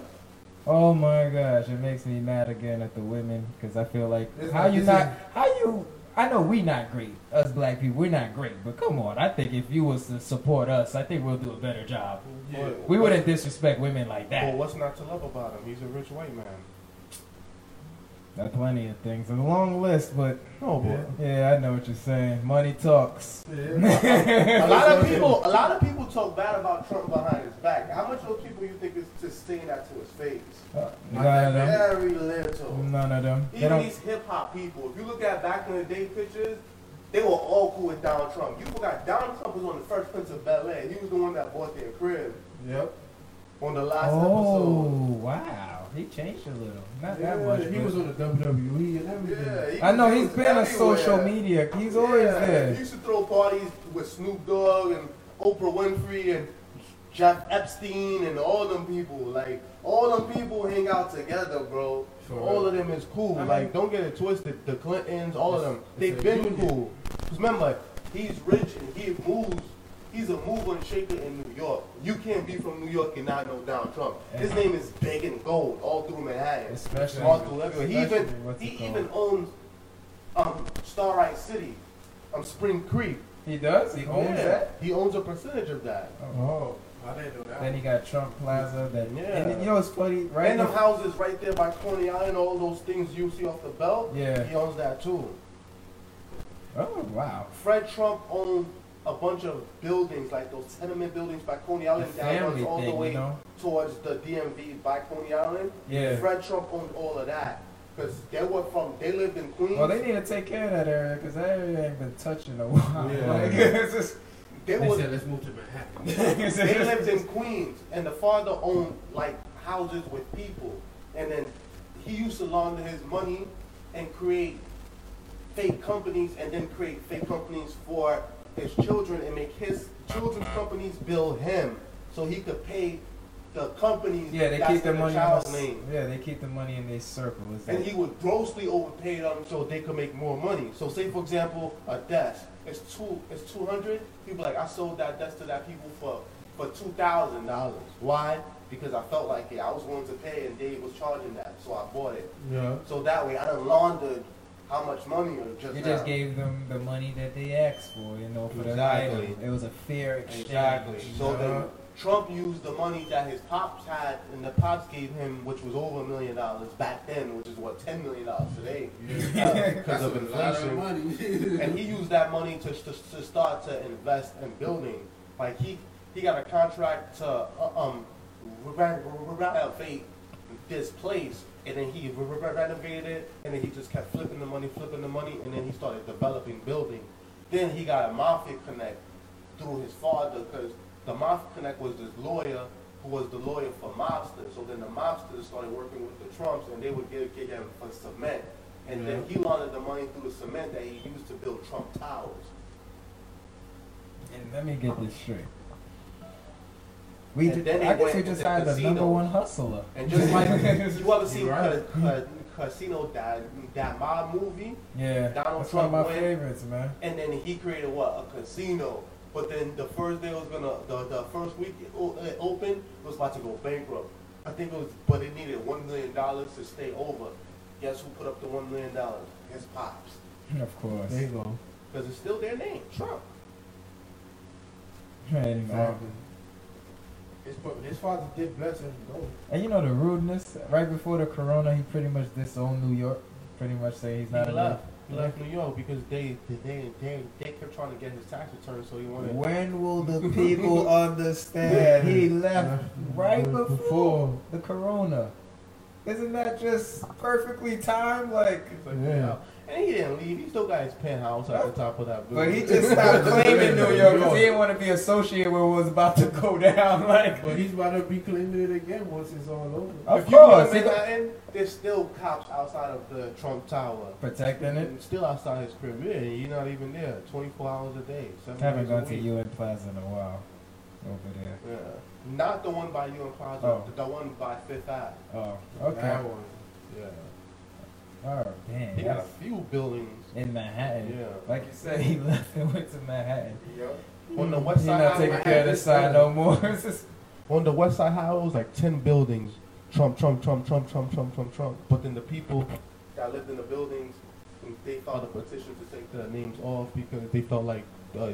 Oh my gosh, it makes me mad again at the women, because I feel like, it's how like, you not... It. How you... I know we not great, us black people, we're not great, but come on, I think if you was to support us, I think we'll do a better job. Yeah. We wouldn't disrespect women like that. Well, what's not to love about him? He's a rich white man. Got plenty of things. A long list, but... Oh, boy. Yeah, I know what you're saying. Money talks. Yeah. a lot of people a lot of people talk bad about Trump behind his back. How much of those people you think is just saying that to his face? Uh, none of them. Very little. None of them. Even they these hip-hop people. If you look at back in the day pictures, they were all cool with Donald Trump. You forgot Donald Trump was on the First Prince of Bel-Air. He was the one that bought their crib. Yep. On the last oh, episode. Oh, wow. He changed a little. Not yeah, that much. He was on the W W E and everything. Yeah, he, I know he's been everywhere. On social media. He's yeah, always there. He used to throw parties with Snoop Dogg and Oprah Winfrey and Jeff Epstein and all them people. Like, all them people hang out together, bro. Sure. All of them is cool. I mean, like, don't get it twisted. The Clintons, all of them. They've been union. Cool. Because remember, he's rich and he moves. He's a mover and shaker in New York. You can't be from New York and not know Donald Trump. His name is big and gold all through Manhattan. Especially all through everywhere. He even, he even owns um, Starlight City, um, Spring Creek. He does? He owns yeah. that? He owns a percentage of that. Oh. oh. I didn't know that. Then he got Trump Plaza. That, yeah. And then, you know, it's funny, right? And them houses right there by Coney Island, all those things you see off the belt. Yeah. He owns that too. Oh, wow. Fred Trump owned a bunch of buildings, like those tenement buildings by Coney Island, the down all thing, the way you know? Towards the D M V by Coney Island. Yeah. Fred Trump owned all of that. Because they were from, they lived in Queens. Well, they need to take care of that area, because that area ain't been touched in a while. Yeah. Like, it's just, they they was, said, let's move to Manhattan. They lived in Queens, and the father owned, like, houses with people. And then he used to launder his money and create fake companies, and then create fake companies for his children and make his children children's companies bill him so he could pay the companies. Yeah, they keep their money in child's name. Yeah, they keep the money in their circle. And he would grossly overpay them so they could make more money. So say, for example, a desk. It's two. It's two hundred. People like, I sold that desk to that people for for two thousand dollars. Why? Because I felt like it. I was willing to pay, and Dave was charging that, so I bought it. Yeah. So that way, I done laundered how much money or just. You now. Just gave them the money that they asked for, you know, for exactly. the item. It was a fair exchange. Exactly. So yeah. then Trump used the money that his pops had, and the pops gave him, which was over a million dollars back then, which is what ten million dollars today, because yeah. uh, of inflation. Money. And he used that money to, to to start to invest in building. Like he he got a contract to uh, um. renovate this place, and then he renovated it, and then he just kept flipping the money, flipping the money, and then he started developing building. Then he got a mafia connect through his father, because the mafia connect was this lawyer who was the lawyer for mobsters. So then the mobsters started working with the Trumps, and they would give, give him for cement, and yeah. then he laundered the money through the cement that he used to build Trump Towers. And let me get this straight. We and did, I guess we just had the number one hustler. And just like, you ever seen right. a, a, a Casino, that, that mob movie? Yeah, Donald that's Trump one of my went, favorites, man. And then he created, what, a casino. But then the first day it was going to, the, the first week it opened, it was about to go bankrupt. I think it was, but it needed one million dollars to stay over. Guess who put up the one million dollars? His pops. Of course. There you go. Because it's still their name, Trump. Right, exactly. His, his father did bless him. Though. And you know the rudeness? Right before the corona, he pretty much disowned New York. Pretty much say he's not he left. He left New York because they they, they they kept trying to get his tax return, so he wanted... When will the people understand? He left right before the corona. Isn't that just perfectly timed? Like, it's like yeah. wow. And he didn't leave. He still got his penthouse at the top of that building. But he just stopped claiming New York because he didn't want to be associated with what was about to go down. Like, but he's about to be claiming it again once it's all over. Of if course. You Manhattan, there's still cops outside of the Trump Tower. Protecting it? Still outside his perimeter. You're not even there. twenty-four hours a day. I haven't gone to U N Plaza in a while over there. Yeah. Not the one by U N Plaza. Oh. The one by Fifth Ave. Oh, okay. That one. Yeah. Oh, damn. He got a few buildings. In Manhattan. Yeah. Like you said, he left and went to Manhattan. Yep. Mm-hmm. On the west side, he's not taking care of this side no more. On the west side, how it was like ten buildings. Trump, Trump, Trump, Trump, Trump, Trump, Trump, Trump. But then the people that lived in the buildings, they filed a petition to take their names off because they felt like uh,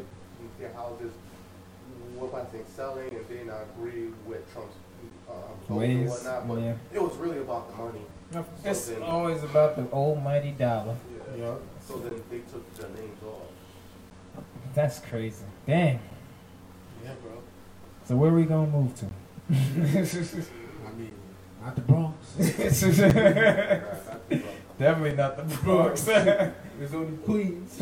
their houses, what I think, selling, and they not agree with Trump's uh, voting and whatnot. But yeah. it was really about the money. So it's then, always about the almighty dollar. Yeah. yeah. So then they took their names off. That's crazy. Dang. Yeah, bro. So where are we going to move to? I mean, not the Bronx. Definitely not the Bronx. There's only Queens.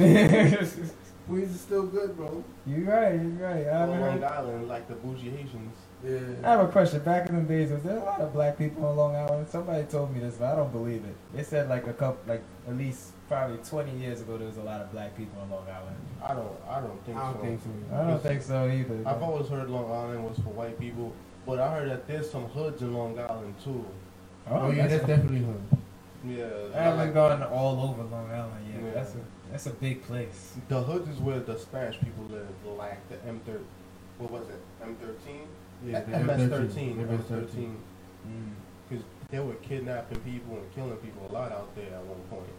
Queens is still good, bro. You're right, you're right. I Long heard. Island, like the bougie Haitians. Yeah. I have a question. Back in the days, was there a lot of black people on Long Island? Somebody told me this, but I don't believe it. They said like a couple, like at least probably twenty years ago, there was a lot of black people on Long Island. I don't, I don't think so. I don't so. think so. I don't think so either. I've but. always heard Long Island was for white people, but I heard that there's some hoods in Long Island too. Oh, oh yeah, that's definitely hood. Yeah. I haven't gone all over Long Island yet. Yeah. That's a, that's a big place. The hood is where the Spanish people live, like the M thirteen. What was it? M thirteen. Yeah, M S thirteen, M S thirteen, because they were kidnapping people and killing people a lot out there at one point.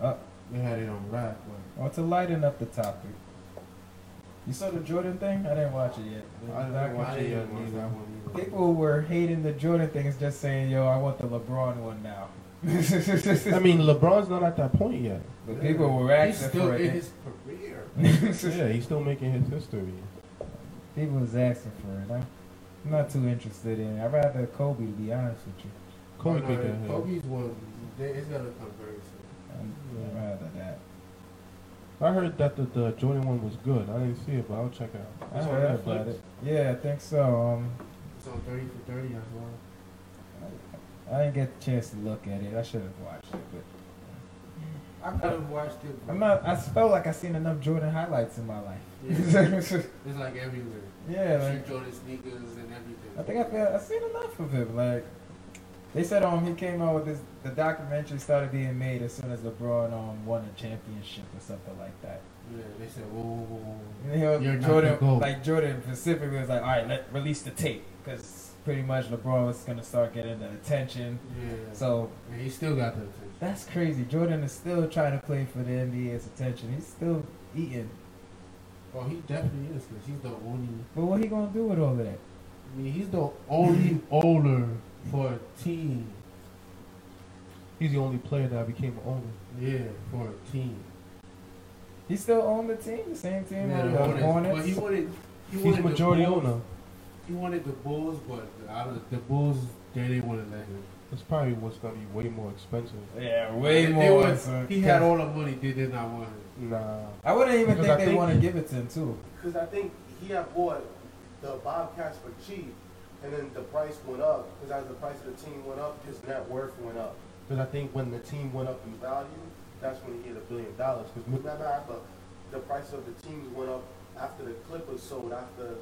Uh, they had it on rap. Well, to lighten up the topic, you saw the Jordan thing? I didn't watch it yet. I didn't, I didn't watch it yet. Either. People were hating the Jordan thing. It's just saying, yo, I want the LeBron one now. I mean, LeBron's not at that point yet. But yeah. people were asking he's still for in it. His career. Yeah, he's still making his history. People was asking for it. I'm not too interested in it. I'd rather Kobe, to be honest with you. Kobe no, no, Kobe's one. It's going to come very soon. I'd rather that. I heard that the, the Jordan one was good. I didn't see it, but I'll check it out. I heard about it. Yeah, I think so. Um, it's on thirty for thirty as well. I, I didn't get the chance to look at it. I should have watched it, but... I could have watched it. I'm not, I felt like I seen enough Jordan highlights in my life. Yeah. It's like everywhere. Yeah, like Jordan sneakers and everything. I think I feel I seen enough of him. Like they said, um, he came out with this. The documentary started being made as soon as LeBron um won a championship or something like that. Yeah, they said, whoa, whoa, whoa. And he was, you're Jordan, like Jordan specifically was like, all right, let release the tape because. Pretty much LeBron was going to start getting the attention. Yeah. So yeah, he still got the attention. That's crazy. Jordan is still trying to play for the N B A's attention. He's still eating. Well, he definitely is because he's the only. But what he going to do with all that? I mean, he's the only owner for a team. He's the only player that became an owner. Yeah, for a team. He still owned the team? The same team? Yeah, the Hornets. Hornets. But he wanted, he wanted he's majority owner. He wanted the Bulls, but the Bulls, they didn't want to let him. It's probably what's going to be way more expensive. Yeah, way more. They was, he had all the money. They did not want it. Nah. I wouldn't even think, think they want to give it to him, too. Because I think he had bought the Bobcats for cheap, and then the price went up. Because as the price of the team went up, his net worth went up. Because I think when the team went up in value, that's when he hit a billion dollars. Because remember, after the price of the teams went up after the Clippers sold, after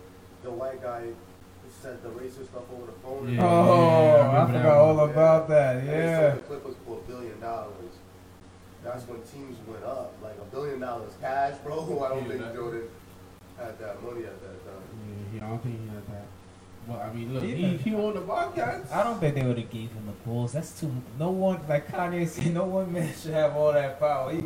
the white guy said the racist stuff over the phone. Yeah. Oh, yeah, I, I forgot all yeah. about that. Yeah. And they sold the Clippers for a billion dollars. That's when teams went up. Like a billion dollars cash, bro. I don't yeah, think that. Jordan had that money at that time. Yeah, I don't think he had that. Well, I mean, look, he, he owned the Bobcats. I don't think they would have gave him the Bulls. That's too. No one, like Kanye said, no one man should have all that power. He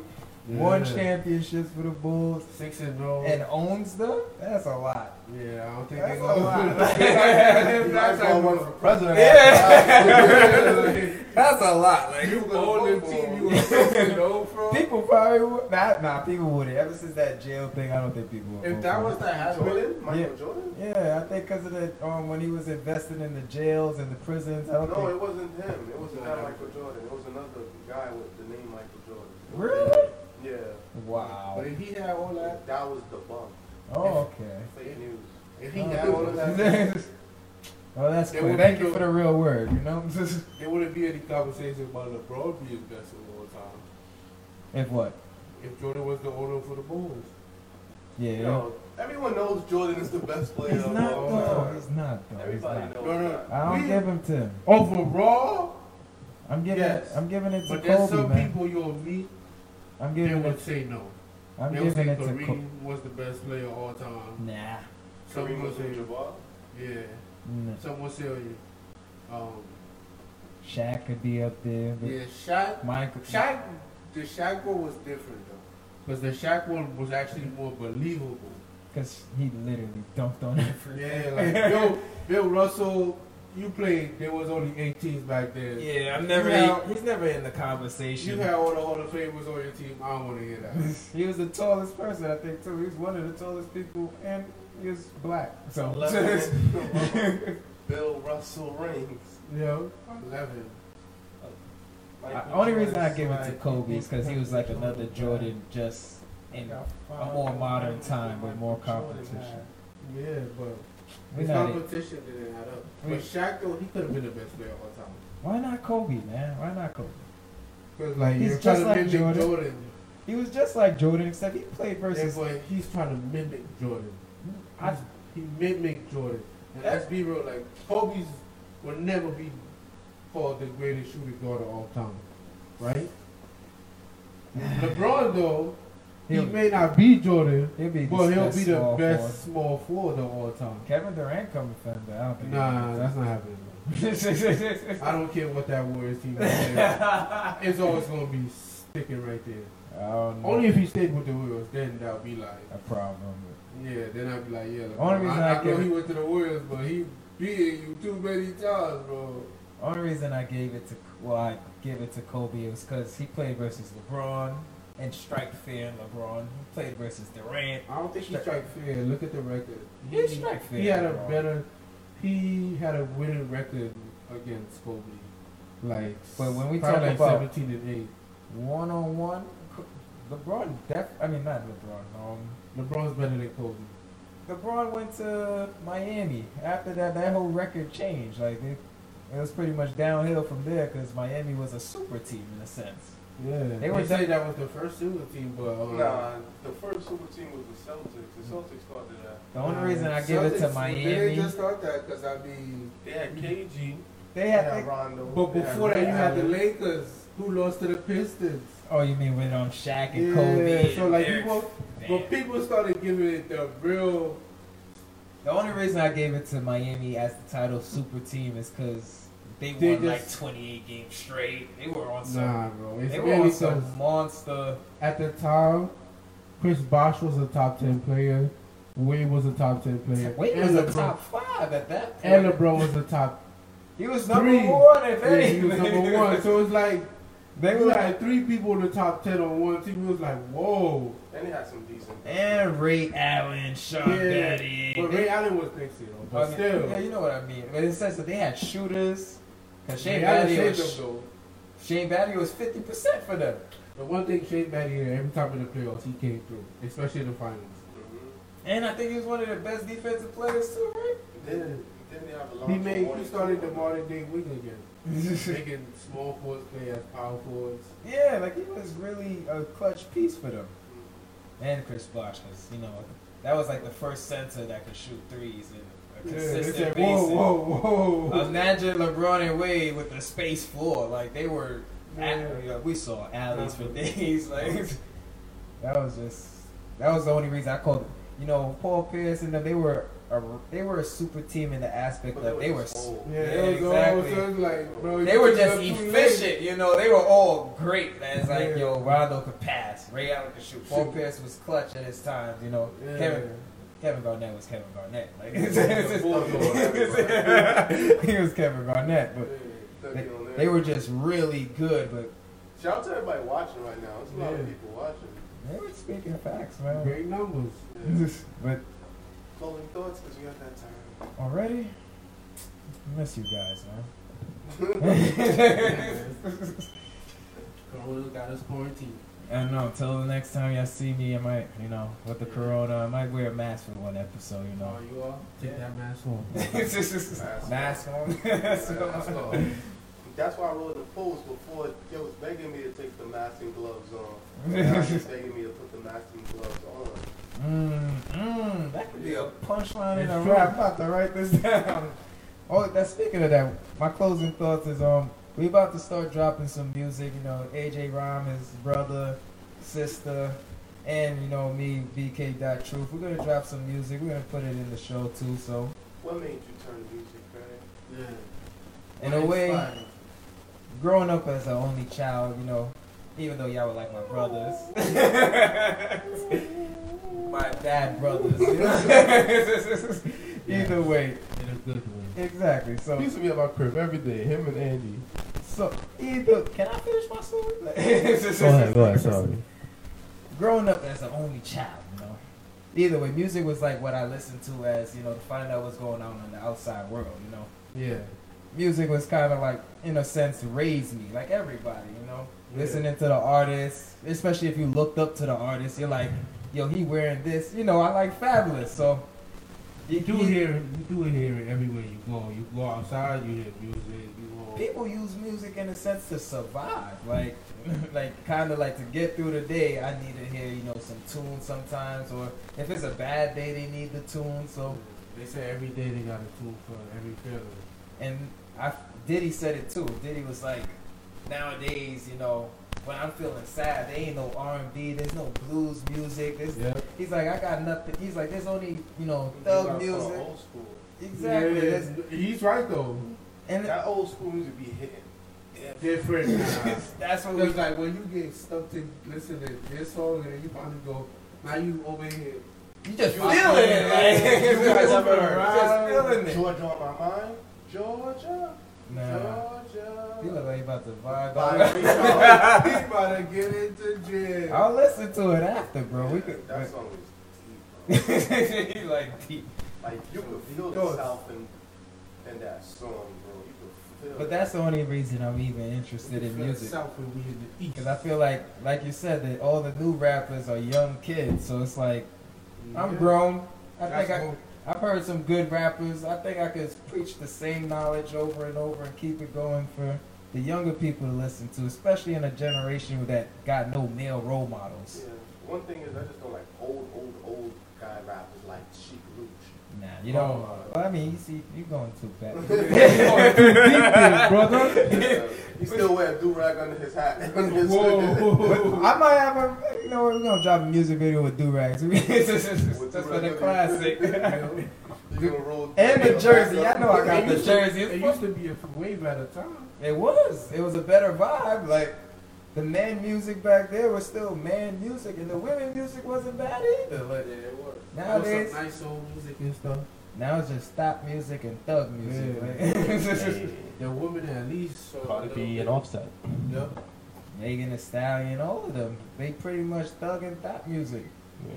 yeah. won championships for the Bulls, six and zero, and owns them. That's a lot. Yeah, I don't think that's they go. That's a lot. For president. Yeah, that's a lot. Like you own the team, you were six and zero, bro. People probably would. Nah, nah, people wouldn't. Ever since that jail thing, I don't think people would. If that was that happening, Michael yeah. Jordan. Yeah, I think because of that, um, when he was invested in the jails and the prisons. I don't. No, think... it wasn't him. It wasn't that Michael Jordan. It was another guy with the name Michael Jordan. Really? Yeah. Wow. But if he had all that, that was the bump. Oh, okay. Fake news. If he oh, had all of that, oh, that's cool. Thank you for the real word. You know, there wouldn't be any conversation about LeBron being best of all time. If what? If Jordan was the owner for the Bulls. Yeah. You know, everyone knows Jordan is the best player. He's not of all time. He's not though. Everybody he's not. knows. No, no. I don't we, give him to. Overall, I'm giving. Yes. It, I'm giving it to but Kobe, man. But there's some man. people you'll meet. I'm giving they would it, say no. I'm they giving would say it to Kareem Co- was the best player of all time. Nah. Someone would say Jabbar. Yeah. Nah. Someone would say um, Shaq could be up there. Yeah, Shaq. Michael. Shaq. The Shaq one was different though, because the Shaq one was actually more believable. Because he literally dunked on everything. Yeah, like yo, Bill Russell. You played, there was only eighteens back then. Yeah, I'm never. Had, he's never in the conversation. You had all the Hall of Famers on your team. I don't want to hear that. He was the tallest person, I think, too. He was one of the tallest people, and he was black. So eleven. Bill Russell rings. Yeah, eleven. The like, only reason I give it to Kobe is because he was like another Jordan, just in a more modern time with more competition. Yeah, but. His competition it. didn't add up. But Shaq, though, he could have been the best player of all time. Why not Kobe, man? Why not Kobe? Because like he's just like Jordan. Jordan. He was just like Jordan, except he played versus. Yeah, boy, he's trying to mimic Jordan. I, he mimicked Jordan. And let's be real, like Kobe's will never be called the greatest shooting guard of all time, right? LeBron though. He'll, he may not be Jordan, he'll be but he'll be the small best forward. small forward of all time. Kevin Durant come to defend that. I don't think nah, that's not happening. I don't care what that Warriors team is. It's always going to be sticking right there. I don't know. Only if he stayed with the Warriors, then that would be like... a problem. Yeah, then I'd be like, yeah. Look, Only reason I, I, I know he went to the Warriors, but he beat you too many times, bro. Only reason I gave it to... Well, I give it to Kobe was because he played versus LeBron. And strike fear in LeBron. He played versus Durant. I don't think he strike fear. Look at the record. He, he strike fear. He had a LeBron. better. He had a winning record against Kobe. Like, but when we talk like about seventeen and eight, one on one, LeBron. Def, I mean, not LeBron. Um, LeBron's better than Kobe. LeBron went to Miami. After that, that whole record changed. Like it, it was pretty much downhill from there because Miami was a super team in a sense. Yeah. They, they were say that was the first Super Team, but uh, nah, the first Super Team was the Celtics. The Celtics started that. The only yeah. reason I give Celtics, it to Miami. They didn't just start that because I mean they had K G, they had, they had Rondo, but before that you had the Lakers who lost to the Pistons. Oh, you mean with um Shaq and yeah, Kobe? Yeah. So like people, but people started giving it the real. The only reason I gave it to Miami as the title Super Team is because. They, they won just, like twenty-eight games straight. They were on some. Nah, bro. It's they were on some monster. At the time, Chris Bosh was a top ten player. Wade was a top ten player. Wade was a top five at that point. And LeBron was the top. He was number three. one, if anything. Yeah, he was number one. So it's like they were like three people in the top ten on one team. It was like, whoa. And they had some decent. And Ray Allen, Sean yeah. Battier. But Ray Allen was next year, though. But I mean, still. Yeah, you know what I mean. But it says that they had shooters. Because Shane Battier was, Shane Battier was fifty percent for them. The one thing Shane Battier, every time in the playoffs, he came through, especially in the finals. Mm-hmm. And I think he was one of the best defensive players too, right? Yeah. Then they have a lot he, made, he started the modern day wing again. Making small forwards play as power forwards. Yeah, like he was really a clutch piece for them. Mm-hmm. And Chris Bosh, because, you know, that was like the first center that could shoot threes and consistent yeah, said, whoa, whoa, whoa. Imagine LeBron and Wade with the space floor. Like, they were... Yeah. At, like, we saw alleys for days. Like, that was just... That was the only reason I called it. You know, Paul Pierce and them, they were a, they were a super team in the aspect of... They were... Yeah, exactly. They were just efficient, you know. They were all great. That's like, yeah. yo, Rondo could pass. Ray Allen could shoot. Paul Pierce was clutch at his times, you know. Yeah. Kevin... Kevin Garnett was Kevin Garnett. Like, it's, it's, it's, it's, he was Kevin Garnett, but they, they were just really good. But shout out to everybody watching right now. There's a lot yeah. of people watching. They were speaking facts, man. Great numbers. Yeah. But closing thoughts because we got that time already. I miss you guys, man. Corona got us quarantined. I don't know, till the next time y'all see me, I might, you know, with the corona, I might wear a mask for one episode, you know. Oh, you all? Take yeah. that mask on. mask, mask on. Mask on. That's why I wrote a post before. They was begging me to take the mask and gloves on. They was begging me to put the mask and gloves on. Mmm, mmm, that could be a punchline in a rap. I'm about to write this down. Oh, that's speaking of that, my closing thoughts is, um, we about to start dropping some music, you know, A J Rhyme, his brother, sister, and, you know, me, B K Truth. We're going to drop some music. We're going to put it in the show, too, so. What made you turn to music, right? Yeah. In what a way, fun? Growing up as an only child, you know, even though y'all were like my brothers. My dad brothers. You know? Yeah. Either way. In a good way. Exactly. So he used to be at my crib every day, him and Andy. So either can I finish my story? Go ahead, go ahead, sorry. Growing up as an only child, you know. Either way, music was like what I listened to as, you know, to find out what's going on in the outside world, you know. Yeah. Music was kind of like, in a sense, raised me, like everybody, you know. Yeah. Listening to the artists, especially if you looked up to the artists, you're like, yo, he wearing this, you know, I like Fabulous, so. You do hear you do hear it everywhere you go. You go outside, you hear music. You go. People use music in a sense to survive, like, like kind of like to get through the day. I need to hear, you know, some tunes sometimes, or if it's a bad day, they need the tune. So they say every day they got a tune for every feeling. And I, Diddy said it too. Diddy was like, nowadays, you know, when I'm feeling sad, there ain't no R and B, there's no blues music. Yep. He's like, I got nothing. He's like, there's only, you know, thug music. Old school. Exactly. Yeah, he's right, though. And that it, old school music be hitting. Yeah. Different. That's what it's like. When you get stuck to listen to this song, and you finally go, now you over here. You just feeling it. Like, you guys over around. Just feeling it. Georgia on my mind. Georgia. Nah. Georgia. He look like he about to vibe. He about to get into jail. I'll listen to it after, bro. Yeah, we could. That song is deep, bro. He like deep. Like you could feel the South and, and that song, bro. You could feel. But that's the only reason I'm even interested in music. South and we in the East. Because I feel like, like you said, that all the new rappers are young kids. So it's like, yeah. I'm grown. I that's think I. Cool. I've heard some good rappers. I think I could preach the same knowledge over and over and keep it going for the younger people to listen to, especially in a generation that got no male role models. Yeah. One thing is, I just don't like old, old, old guy rappers like Chic Luch. Nah, you don't. Oh, uh, well, I mean, you see, you're going too fast. You're going too deep there, brother. Yeah. He still wears a do-rag under his hat. Under his whoa, whoa. I might have a, you know what, we're going to drop a music video with do-rags. Just for the classic. You know, you're gonna roll and the jersey. I know I got the jersey. It used to be a way better time. It was. It was a better vibe. Like, the man music back there was still man music, and the women music wasn't bad either. Like, yeah, it was. Nowadays, some nice soul music and stuff. Now it's just stop music and thug music. Yeah. Hey, the women at least. So Cardi B and Offset. Yep. Megan Thee Stallion, all of them. They pretty much thug and thug music.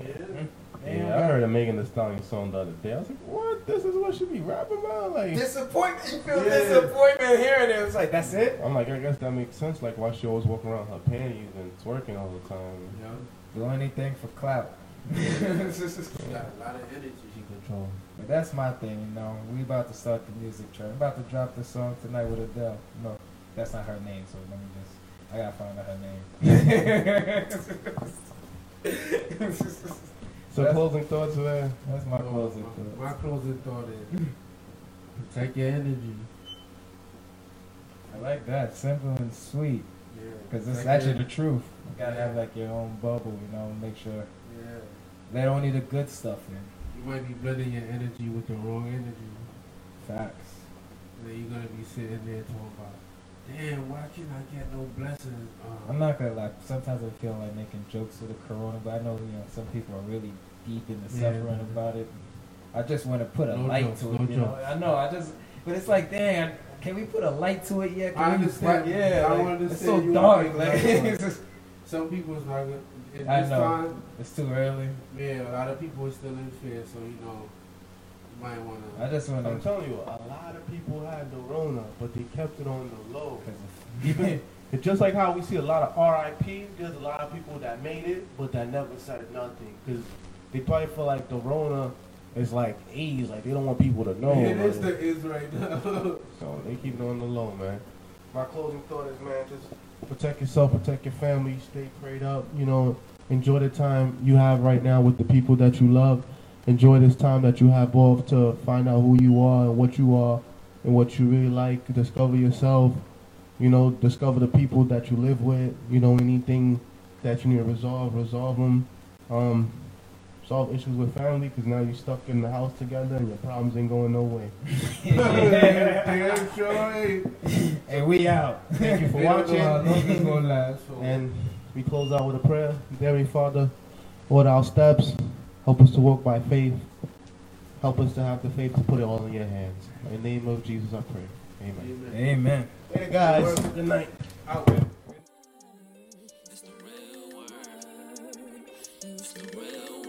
Yeah. Mm-hmm. Yeah, yeah, I heard a Megan Thee Stallion song the other day. I was like, what? This is what she be rapping about? Like, disappointment. You feel yeah. disappointment hearing it. It's like, that's it? I'm like, I guess that makes sense. Like, why she always walking around her panties and twerking all the time. Yeah. Do anything for clout. She got a lot of energy she controls. But that's my thing, you know. We about to start the music track. I'm about to drop the song tonight with Adele. No, that's not her name, so let me just... I gotta find out her name. So that's closing thoughts, man. That's my oh, closing thought. My closing thought is protect your energy. I like that, simple and sweet. Yeah. Because it's actually the truth. You gotta yeah. have like your own bubble, you know. Make sure. Yeah. Let only the good stuff in. You might be blending your energy with the wrong energy. Facts. And then you're gonna be sitting there talking about, damn, why can't I get no blessings? Um, I'm not gonna lie. Sometimes I feel like making jokes with the corona, but I know, you know, some people are really deep in the yeah, suffering yeah. about it. I just want to put a no light jokes, to it. No you know? I know. I just, but it's like, damn, can we put a light to it yet? Can I understand. We, yeah, I like, understand. It's so you dark. Like, it's just, some people's not good. At I this know. Time, it's too early. Yeah, a lot of people are still in fear, so you know. Might wanna, I just want to. I'm telling you, a lot of people had the Rona, but they kept it on the low. Even it's just like how we see a lot of R I P. There's a lot of people that made it, but that never said nothing because they probably feel like the Rona is like AIDS, like they don't want people to know. It is the is right now. So they keep it on the low, man. My closing thought is, man, just protect yourself, protect your family, stay prayed up. You know, enjoy the time you have right now with the people that you love. Enjoy this time that you have off to find out who you are and what you are and what you really like. Discover yourself, you know, discover the people that you live with, you know, anything that you need to resolve, resolve them. Um, solve issues with family because now you're stuck in the house together and your problems ain't going no way. And we out. Thank you for watching. And we close out with a prayer. Dear Father, order our steps. Help us to walk by faith. Help us to have the faith to put it all in your hands. In the name of Jesus, I pray. Amen. Amen. Hey, guys. Good night. Out. It's the real word. It's the real word.